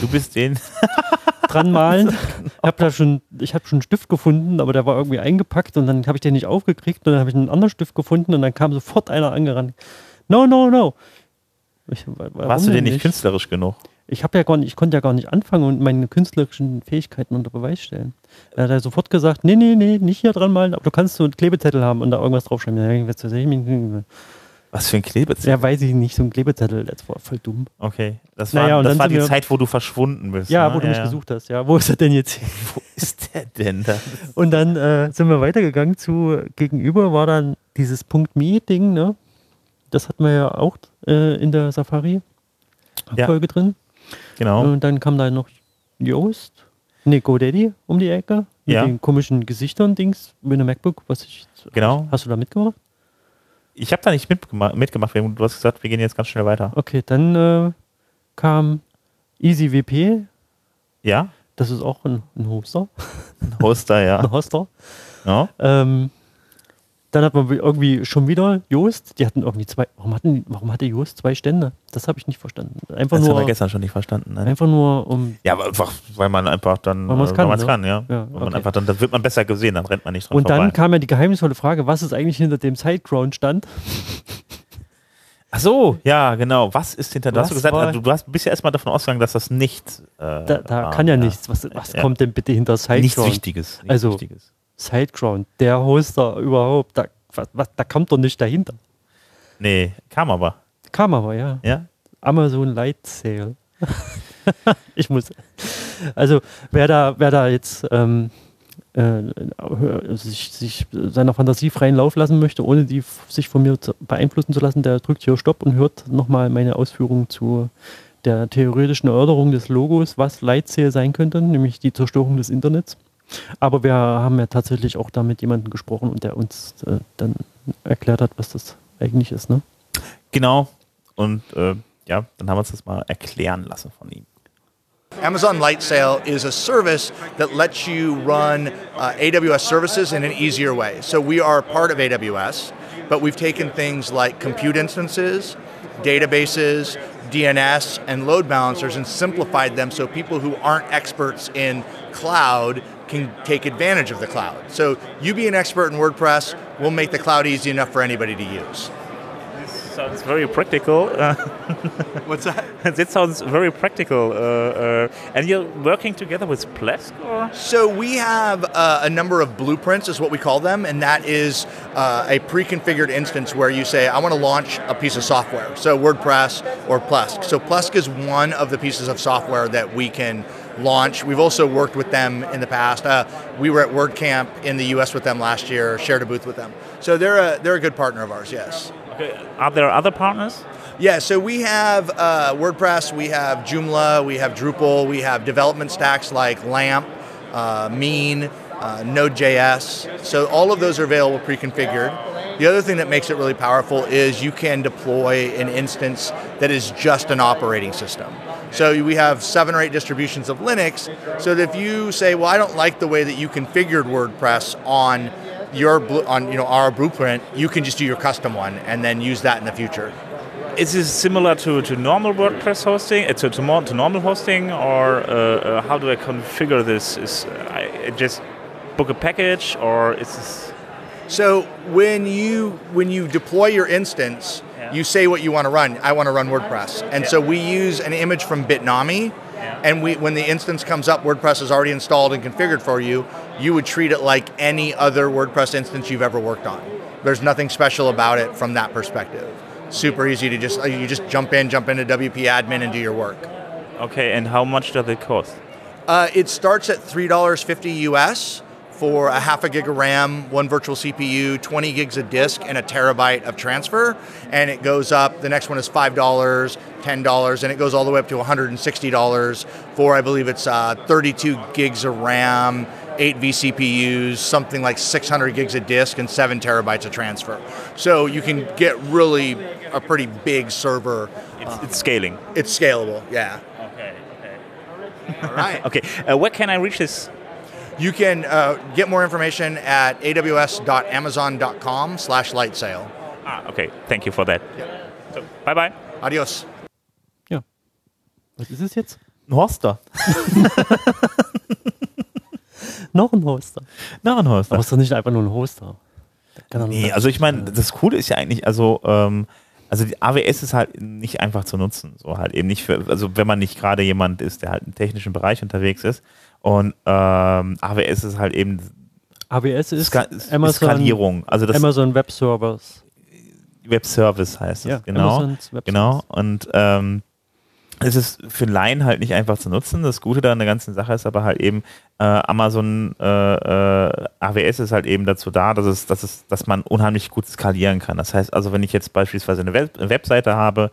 Du bist den dran malen. Ich habe da schon, ich habe schon einen Stift gefunden, aber der war irgendwie eingepackt und dann habe ich den nicht aufgekriegt und dann habe ich einen anderen Stift gefunden und dann kam sofort einer angerannt. No, no, no. Ich, Warst du denn nicht künstlerisch genug? Ich habe ja gar nicht, ich konnte ja gar nicht anfangen und meine künstlerischen Fähigkeiten unter Beweis stellen. Da hat er sofort gesagt, nee, nee, nee, nicht hier dran malen, aber du kannst so einen Klebezettel haben und da irgendwas draufschreiben. Was für ein Klebezettel? Ja, weiß ich nicht, so ein Klebezettel, das war voll dumm. Okay, das war, naja, das war die Zeit, wo du verschwunden bist. Ja, ne? Wo du ja, mich ja. gesucht hast, ja, wo ist er denn jetzt? Wo ist der denn da? Und dann äh, sind wir weitergegangen zu, gegenüber war dann dieses Punkt-Me-Ding, ne? Das hatten wir ja auch äh, in der Safari-Folge ja. drin. Genau. Und dann kam da noch Joost, ne, GoDaddy um die Ecke. Mit ja. den komischen Gesichtern-Dings mit einem MacBook. Was ich, genau. Hast du da mitgemacht? Ich habe da nicht mitgema mitgemacht. Du hast gesagt, wir gehen jetzt ganz schnell weiter. Okay, dann äh, kam EasyWP. Ja. Das ist auch ein, ein Hoster. Ein Hoster, ja. Ein Hoster. Ja. Ähm, Dann hat man irgendwie schon wieder Joost, die hatten irgendwie zwei, warum, hatten, warum hatte Joost zwei Stände? Das habe ich nicht verstanden. Einfach das nur, haben wir gestern schon nicht verstanden. Ne? Einfach nur um... Ja, aber einfach, weil man einfach dann... Weil man es kann, ne? kann, ja. ja okay. man einfach dann, dann wird man besser gesehen, dann rennt man nicht dran Und vorbei. Dann kam ja die geheimnisvolle Frage, was ist eigentlich hinter dem SiteGround stand? Ach so, ja, genau. Was ist hinter das? Hast du gesagt, also, du hast, bist ja erstmal davon ausgegangen, dass das nicht... Äh, da da war, kann ja, ja nichts. Was, was ja. kommt denn bitte hinter SiteGround? Nichts Wichtiges. Nichts also, Wichtiges. SiteGround, der Hoster überhaupt, da, was, was, da kommt doch nicht dahinter. Nee, kam aber. Kam aber, ja. ja? Amazon Lightsail. ich muss, also wer da, wer da jetzt ähm, äh, sich, sich seiner Fantasie freien Lauf lassen möchte, ohne die sich von mir zu, beeinflussen zu lassen, der drückt hier Stopp und hört nochmal meine Ausführungen zu der theoretischen Erörterung des Logos, was Lightsail sein könnte, nämlich die Zerstörung des Internets. Aber wir haben ja tatsächlich auch da mit jemandem gesprochen und der uns äh, dann erklärt hat, was das eigentlich ist, ne? Genau. Und äh, ja, dann haben wir uns das mal erklären lassen von ihm. Amazon Lightsail is a service that lets you run uh, A W S services in an easier way. So we are part of A W S. But we've taken things like compute instances, databases, D N S, and load balancers and simplified them so people who aren't experts in cloud can take advantage of the cloud. So you be an expert in WordPress, we'll make the cloud easy enough for anybody to use. This sounds very practical. Uh, What's that? That sounds very practical. Uh, uh, and you're working together with Plesk? Or? So we have uh, a number of blueprints is what we call them, and that is uh, a pre-configured instance where you say, I want to launch a piece of software, so WordPress or Plesk. So Plesk is one of the pieces of software that we can launch. We've also worked with them in the past. Uh, we were at WordCamp in the U S with them last year, shared a booth with them. So they're a, they're a good partner of ours, yes. Okay. Are there other partners? Yeah, so we have uh, WordPress, we have Joomla, we have Drupal, we have development stacks like LAMP, uh, Mean, uh, Node J S. So all of those are available pre-configured. The other thing that makes it really powerful is you can deploy an instance that is just an operating system. So we have seven or eight distributions of Linux, so that if you say, well, I don't like the way that you configured WordPress on your on you know our blueprint, you can just do your custom one and then use that in the future. Is this similar to, to normal WordPress hosting, uh, to, to, to normal hosting, or uh, uh, how do I configure this? Is uh, I just book a package, or is this... So when you, when you deploy your instance, you say what you want to run. I want to run WordPress. And yeah. so we use an image from Bitnami, yeah. and we, when the instance comes up, WordPress is already installed and configured for you. You would treat it like any other WordPress instance you've ever worked on. There's nothing special about it from that perspective. Super easy to just, you just jump in, jump into W P admin and do your work. Okay, and how much does it cost? Uh, it starts at three dollars and fifty cents U S for a half a gig of RAM, one virtual C P U, twenty gigs of disk, and a terabyte of transfer, and it goes up, the next one is five dollars, ten dollars, and it goes all the way up to one hundred sixty dollars for, I believe it's uh, thirty-two gigs of RAM, eight vCPUs, something like six hundred gigs of disk, and seven terabytes of transfer. So you can get really a pretty big server. It's, um, it's scaling. It's scalable, yeah. Okay, okay. All right. Okay, uh, where can I reach this? You can uh, get more information at a w s dot amazon dot com slash lightsail. Ah, okay. Thank you for that. Yeah. So, bye bye. Adios. Ja. Was ist es jetzt? Ein Hoster. Noch ein Hoster. Noch ein Hoster. Aber ist doch nicht einfach nur ein Hoster. Nee, also ich meine, das Coole ist ja eigentlich, also, ähm, also die A W S ist halt nicht einfach zu nutzen. So halt eben nicht für, also wenn man nicht gerade jemand ist, der halt im technischen Bereich unterwegs ist. Und ähm, A W S ist halt eben A W S ist Ska Amazon, Skalierung. Also das Amazon Web Service. Web Service heißt es, ja, genau. Genau. Und ähm, es ist für Laien halt nicht einfach zu nutzen. Das Gute da an der ganzen Sache ist aber halt eben, äh, Amazon äh, äh, A W S ist halt eben dazu da, dass es, dass es, dass man unheimlich gut skalieren kann. Das heißt also, wenn ich jetzt beispielsweise eine Web Webseite habe,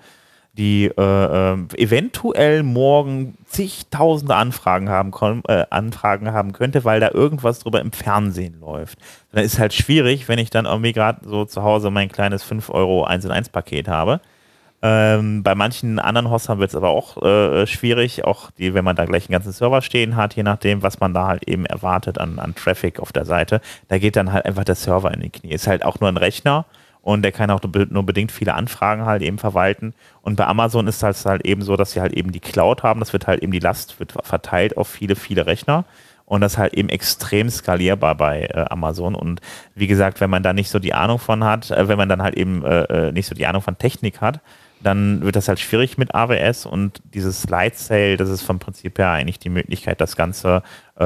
die äh, äh, eventuell morgen zigtausende Anfragen haben, äh, Anfragen haben könnte, weil da irgendwas drüber im Fernsehen läuft. Dann ist halt schwierig, wenn ich dann irgendwie gerade so zu Hause mein kleines fünf Euro eins in eins Paket habe. Ähm, bei manchen anderen Hostern wird es aber auch äh, schwierig, auch die, wenn man da gleich einen ganzen Server stehen hat, je nachdem, was man da halt eben erwartet an, an Traffic auf der Seite. Da geht dann halt einfach der Server in die Knie. Ist halt auch nur ein Rechner. Und der kann auch nur bedingt viele Anfragen halt eben verwalten. Und bei Amazon ist das halt eben so, dass sie halt eben die Cloud haben. Das wird halt eben, die Last wird verteilt auf viele, viele Rechner. Und das ist halt eben extrem skalierbar bei äh, Amazon. Und wie gesagt, wenn man da nicht so die Ahnung von hat, äh, wenn man dann halt eben äh, nicht so die Ahnung von Technik hat, dann wird das halt schwierig mit A W S. Und dieses Lightsail, das ist vom Prinzip her eigentlich die Möglichkeit, das Ganze äh,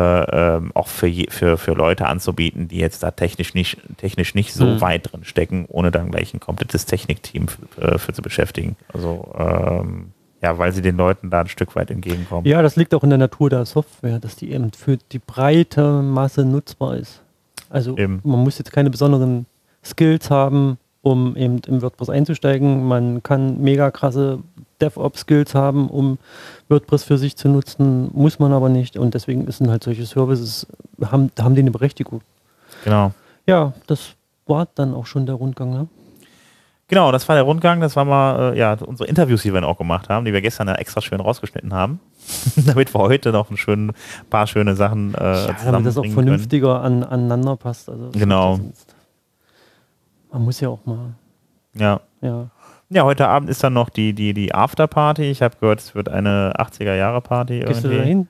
äh, auch für, je, für, für Leute anzubieten, die jetzt da technisch nicht, technisch nicht so mhm. weit drin stecken, ohne dann gleich ein komplettes Technikteam für, für zu beschäftigen. Also ähm, ja, weil sie den Leuten da ein Stück weit entgegenkommen. Ja, das liegt auch in der Natur der Software, dass die eben für die breite Masse nutzbar ist. Also eben. Man muss jetzt keine besonderen Skills haben, um eben im WordPress einzusteigen. Man kann mega krasse DevOps-Skills haben, um WordPress für sich zu nutzen, muss man aber nicht. Und deswegen sind halt solche Services, haben, haben die eine Berechtigung. Genau. Ja, das war dann auch schon der Rundgang, ne? Genau, das war der Rundgang. Das waren mal äh, ja, unsere Interviews, die wir dann auch gemacht haben, die wir gestern ja extra schön rausgeschnitten haben, damit wir heute noch ein schön, paar schöne Sachen äh, zusammenbringen können. Ja, damit das auch vernünftiger an, aneinander passt. Also, genau. Man muss ja auch mal. Ja. Ja. Ja, heute Abend ist dann noch die, die, die Afterparty. Ich habe gehört, es wird eine achtziger-Jahre-Party. Gehst irgendwie. Du da hin?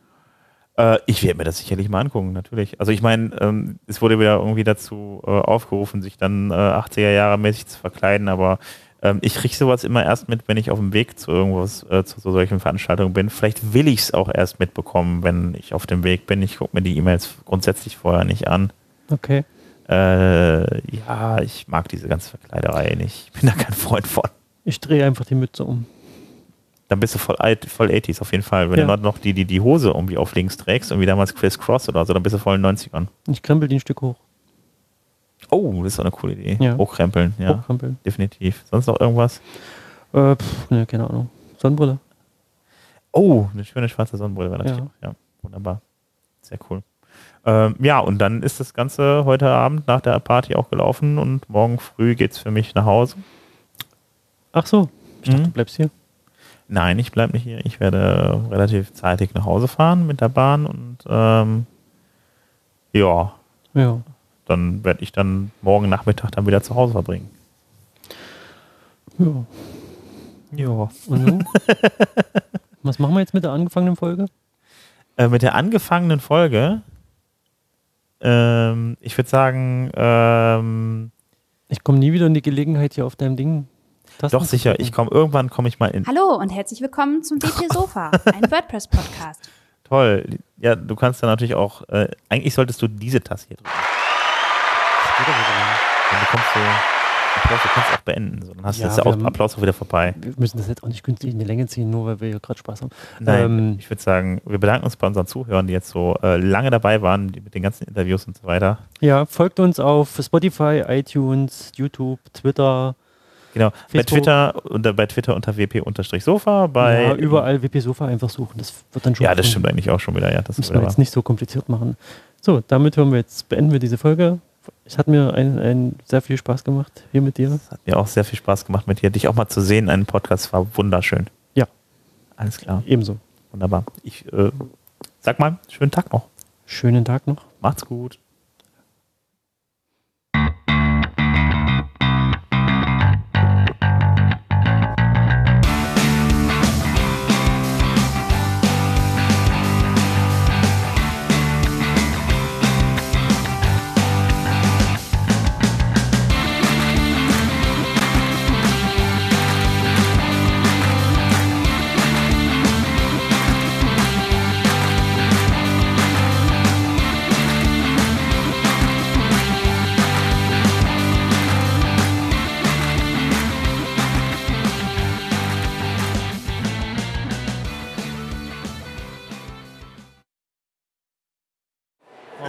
Äh, ich werde mir das sicherlich mal angucken, natürlich. Also ich meine, ähm, es wurde wieder irgendwie dazu äh, aufgerufen, sich dann äh, achtziger-Jahre-mäßig zu verkleiden, aber ähm, ich kriege sowas immer erst mit, wenn ich auf dem Weg zu irgendwas, äh, zu, zu solchen Veranstaltungen bin. Vielleicht will ich es auch erst mitbekommen, wenn ich auf dem Weg bin. Ich gucke mir die E-Mails grundsätzlich vorher nicht an. Okay. Äh, ja, ich mag diese ganze Verkleiderei nicht. Ich bin da kein Freund von. Ich drehe einfach die Mütze um. Dann bist du voll alt, voll achtziger auf jeden Fall. Wenn ja. du noch die, die, die Hose irgendwie auf links trägst und wie damals Criss Cross oder so, dann bist du voll in den neunzigern. Ich krempel die ein Stück hoch. Oh, das ist doch eine coole Idee. Ja. Hochkrempeln, ja. Hochkrempeln. Definitiv. Sonst noch irgendwas? Äh, pff, ne, keine Ahnung. Sonnenbrille. Oh, eine schöne schwarze Sonnenbrille war das ja. ja. Wunderbar. Sehr cool. Ähm, ja, und dann ist das Ganze heute Abend nach der Party auch gelaufen und morgen früh geht's für mich nach Hause. Ach so, ich dachte, mhm. du bleibst hier. Nein, ich bleibe nicht hier. Ich werde relativ zeitig nach Hause fahren mit der Bahn und ähm, ja. ja, dann werde ich dann morgen Nachmittag dann wieder zu Hause verbringen. Ja. Ja. Und so? Was machen wir jetzt mit der angefangenen Folge? Äh, mit der angefangenen Folge? Ähm, ich würde sagen, ähm, ich komme nie wieder in die Gelegenheit hier auf deinem Ding. Das Doch sicher, ich komme irgendwann komme ich mal in. Hallo und herzlich willkommen zum D P Sofa, ein WordPress Podcast. Toll. Ja, du kannst dann natürlich auch äh, eigentlich solltest du diese Taste hier drücken. Das geht aber so. Dann bekommst du Applaus, du kannst auch beenden, so, dann hast du ja, jetzt auch Applaus auch wieder vorbei. Wir müssen das jetzt auch nicht günstig in die Länge ziehen, nur weil wir hier gerade Spaß haben. Nein, ähm, ich würde sagen, wir bedanken uns bei unseren Zuhörern, die jetzt so äh, lange dabei waren die, mit den ganzen Interviews und so weiter. Ja, folgt uns auf Spotify, iTunes, YouTube, Twitter. Genau, bei Twitter, unter, bei Twitter unter W P Sofa, bei ja, überall W P Sofa einfach suchen, das wird dann schon. Ja, das stimmt eigentlich auch schon wieder, ja. Das müssen wir jetzt nicht so kompliziert machen. So, damit hören wir jetzt, beenden wir diese Folge. Es hat mir ein, ein sehr viel Spaß gemacht hier mit dir. Es hat mir auch sehr viel Spaß gemacht mit dir. Dich auch mal zu sehen in einem Podcast war wunderschön. Ja. Alles klar. Ebenso. Wunderbar. Ich äh, sag mal, schönen Tag noch. Schönen Tag noch. Macht's gut.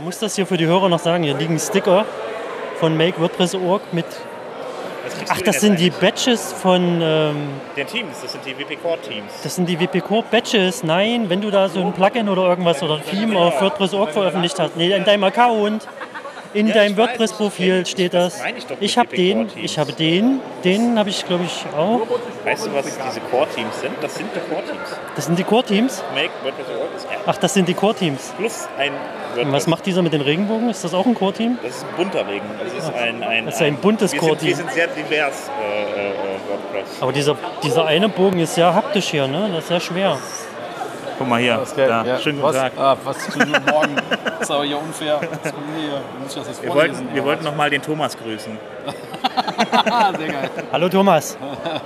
Ich muss das hier für die Hörer noch sagen, hier liegen Sticker von make WordPress punkt org mit... Ach, das sind die Badges von... Ähm, den Teams, das sind die W P Core Teams. Das sind die W P Core Badges, nein, wenn du da so ein Plugin oder irgendwas oder ein Theme auf WordPress punkt org veröffentlicht hast, nee, in deinem Account, in ja, deinem WordPress-Profil steht das. Ich habe den, ich habe den, den habe ich glaube ich auch. Weißt du, was diese Core-Teams sind? Das sind die Core-Teams. Das sind die Core-Teams? Ach, das sind die Core-Teams. Plus ein... Und was macht dieser mit den Regenbogen? Ist das auch ein Core-Team? Das ist ein bunter Regen. Das ist ein, ein, das ist ein buntes Core-Team. Wir sind sehr divers, äh, äh, WordPress. Aber dieser, dieser eine Bogen ist sehr haptisch hier, ne? Das ist sehr schwer. Guck mal hier. Ja, da. Ja. Schönen guten Tag. Ah, was zu guten Morgen. Das ist aber hier unfair. Das kommt hier. Muss ich das jetzt wir wollten, wir wollten nochmal den Thomas grüßen. Sehr geil. Hallo Thomas.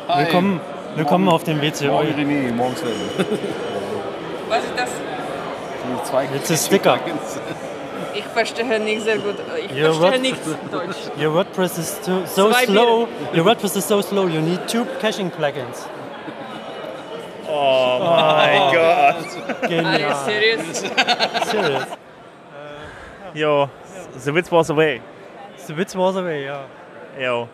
Hi. Willkommen, willkommen morgen, auf dem W C. Morgen René, morgens. Was ist das? Jetzt ist Sticker. Ich verstehe nicht sehr gut. Ich your verstehe nichts Deutsch. Your WordPress is too, so Zwei slow. Bier. Your WordPress is so slow. You need two caching plugins. Oh, oh mein oh. Gott. Genial. Are you serious? Serious. Yo, the witz was away. The witz was away, ja. Yo.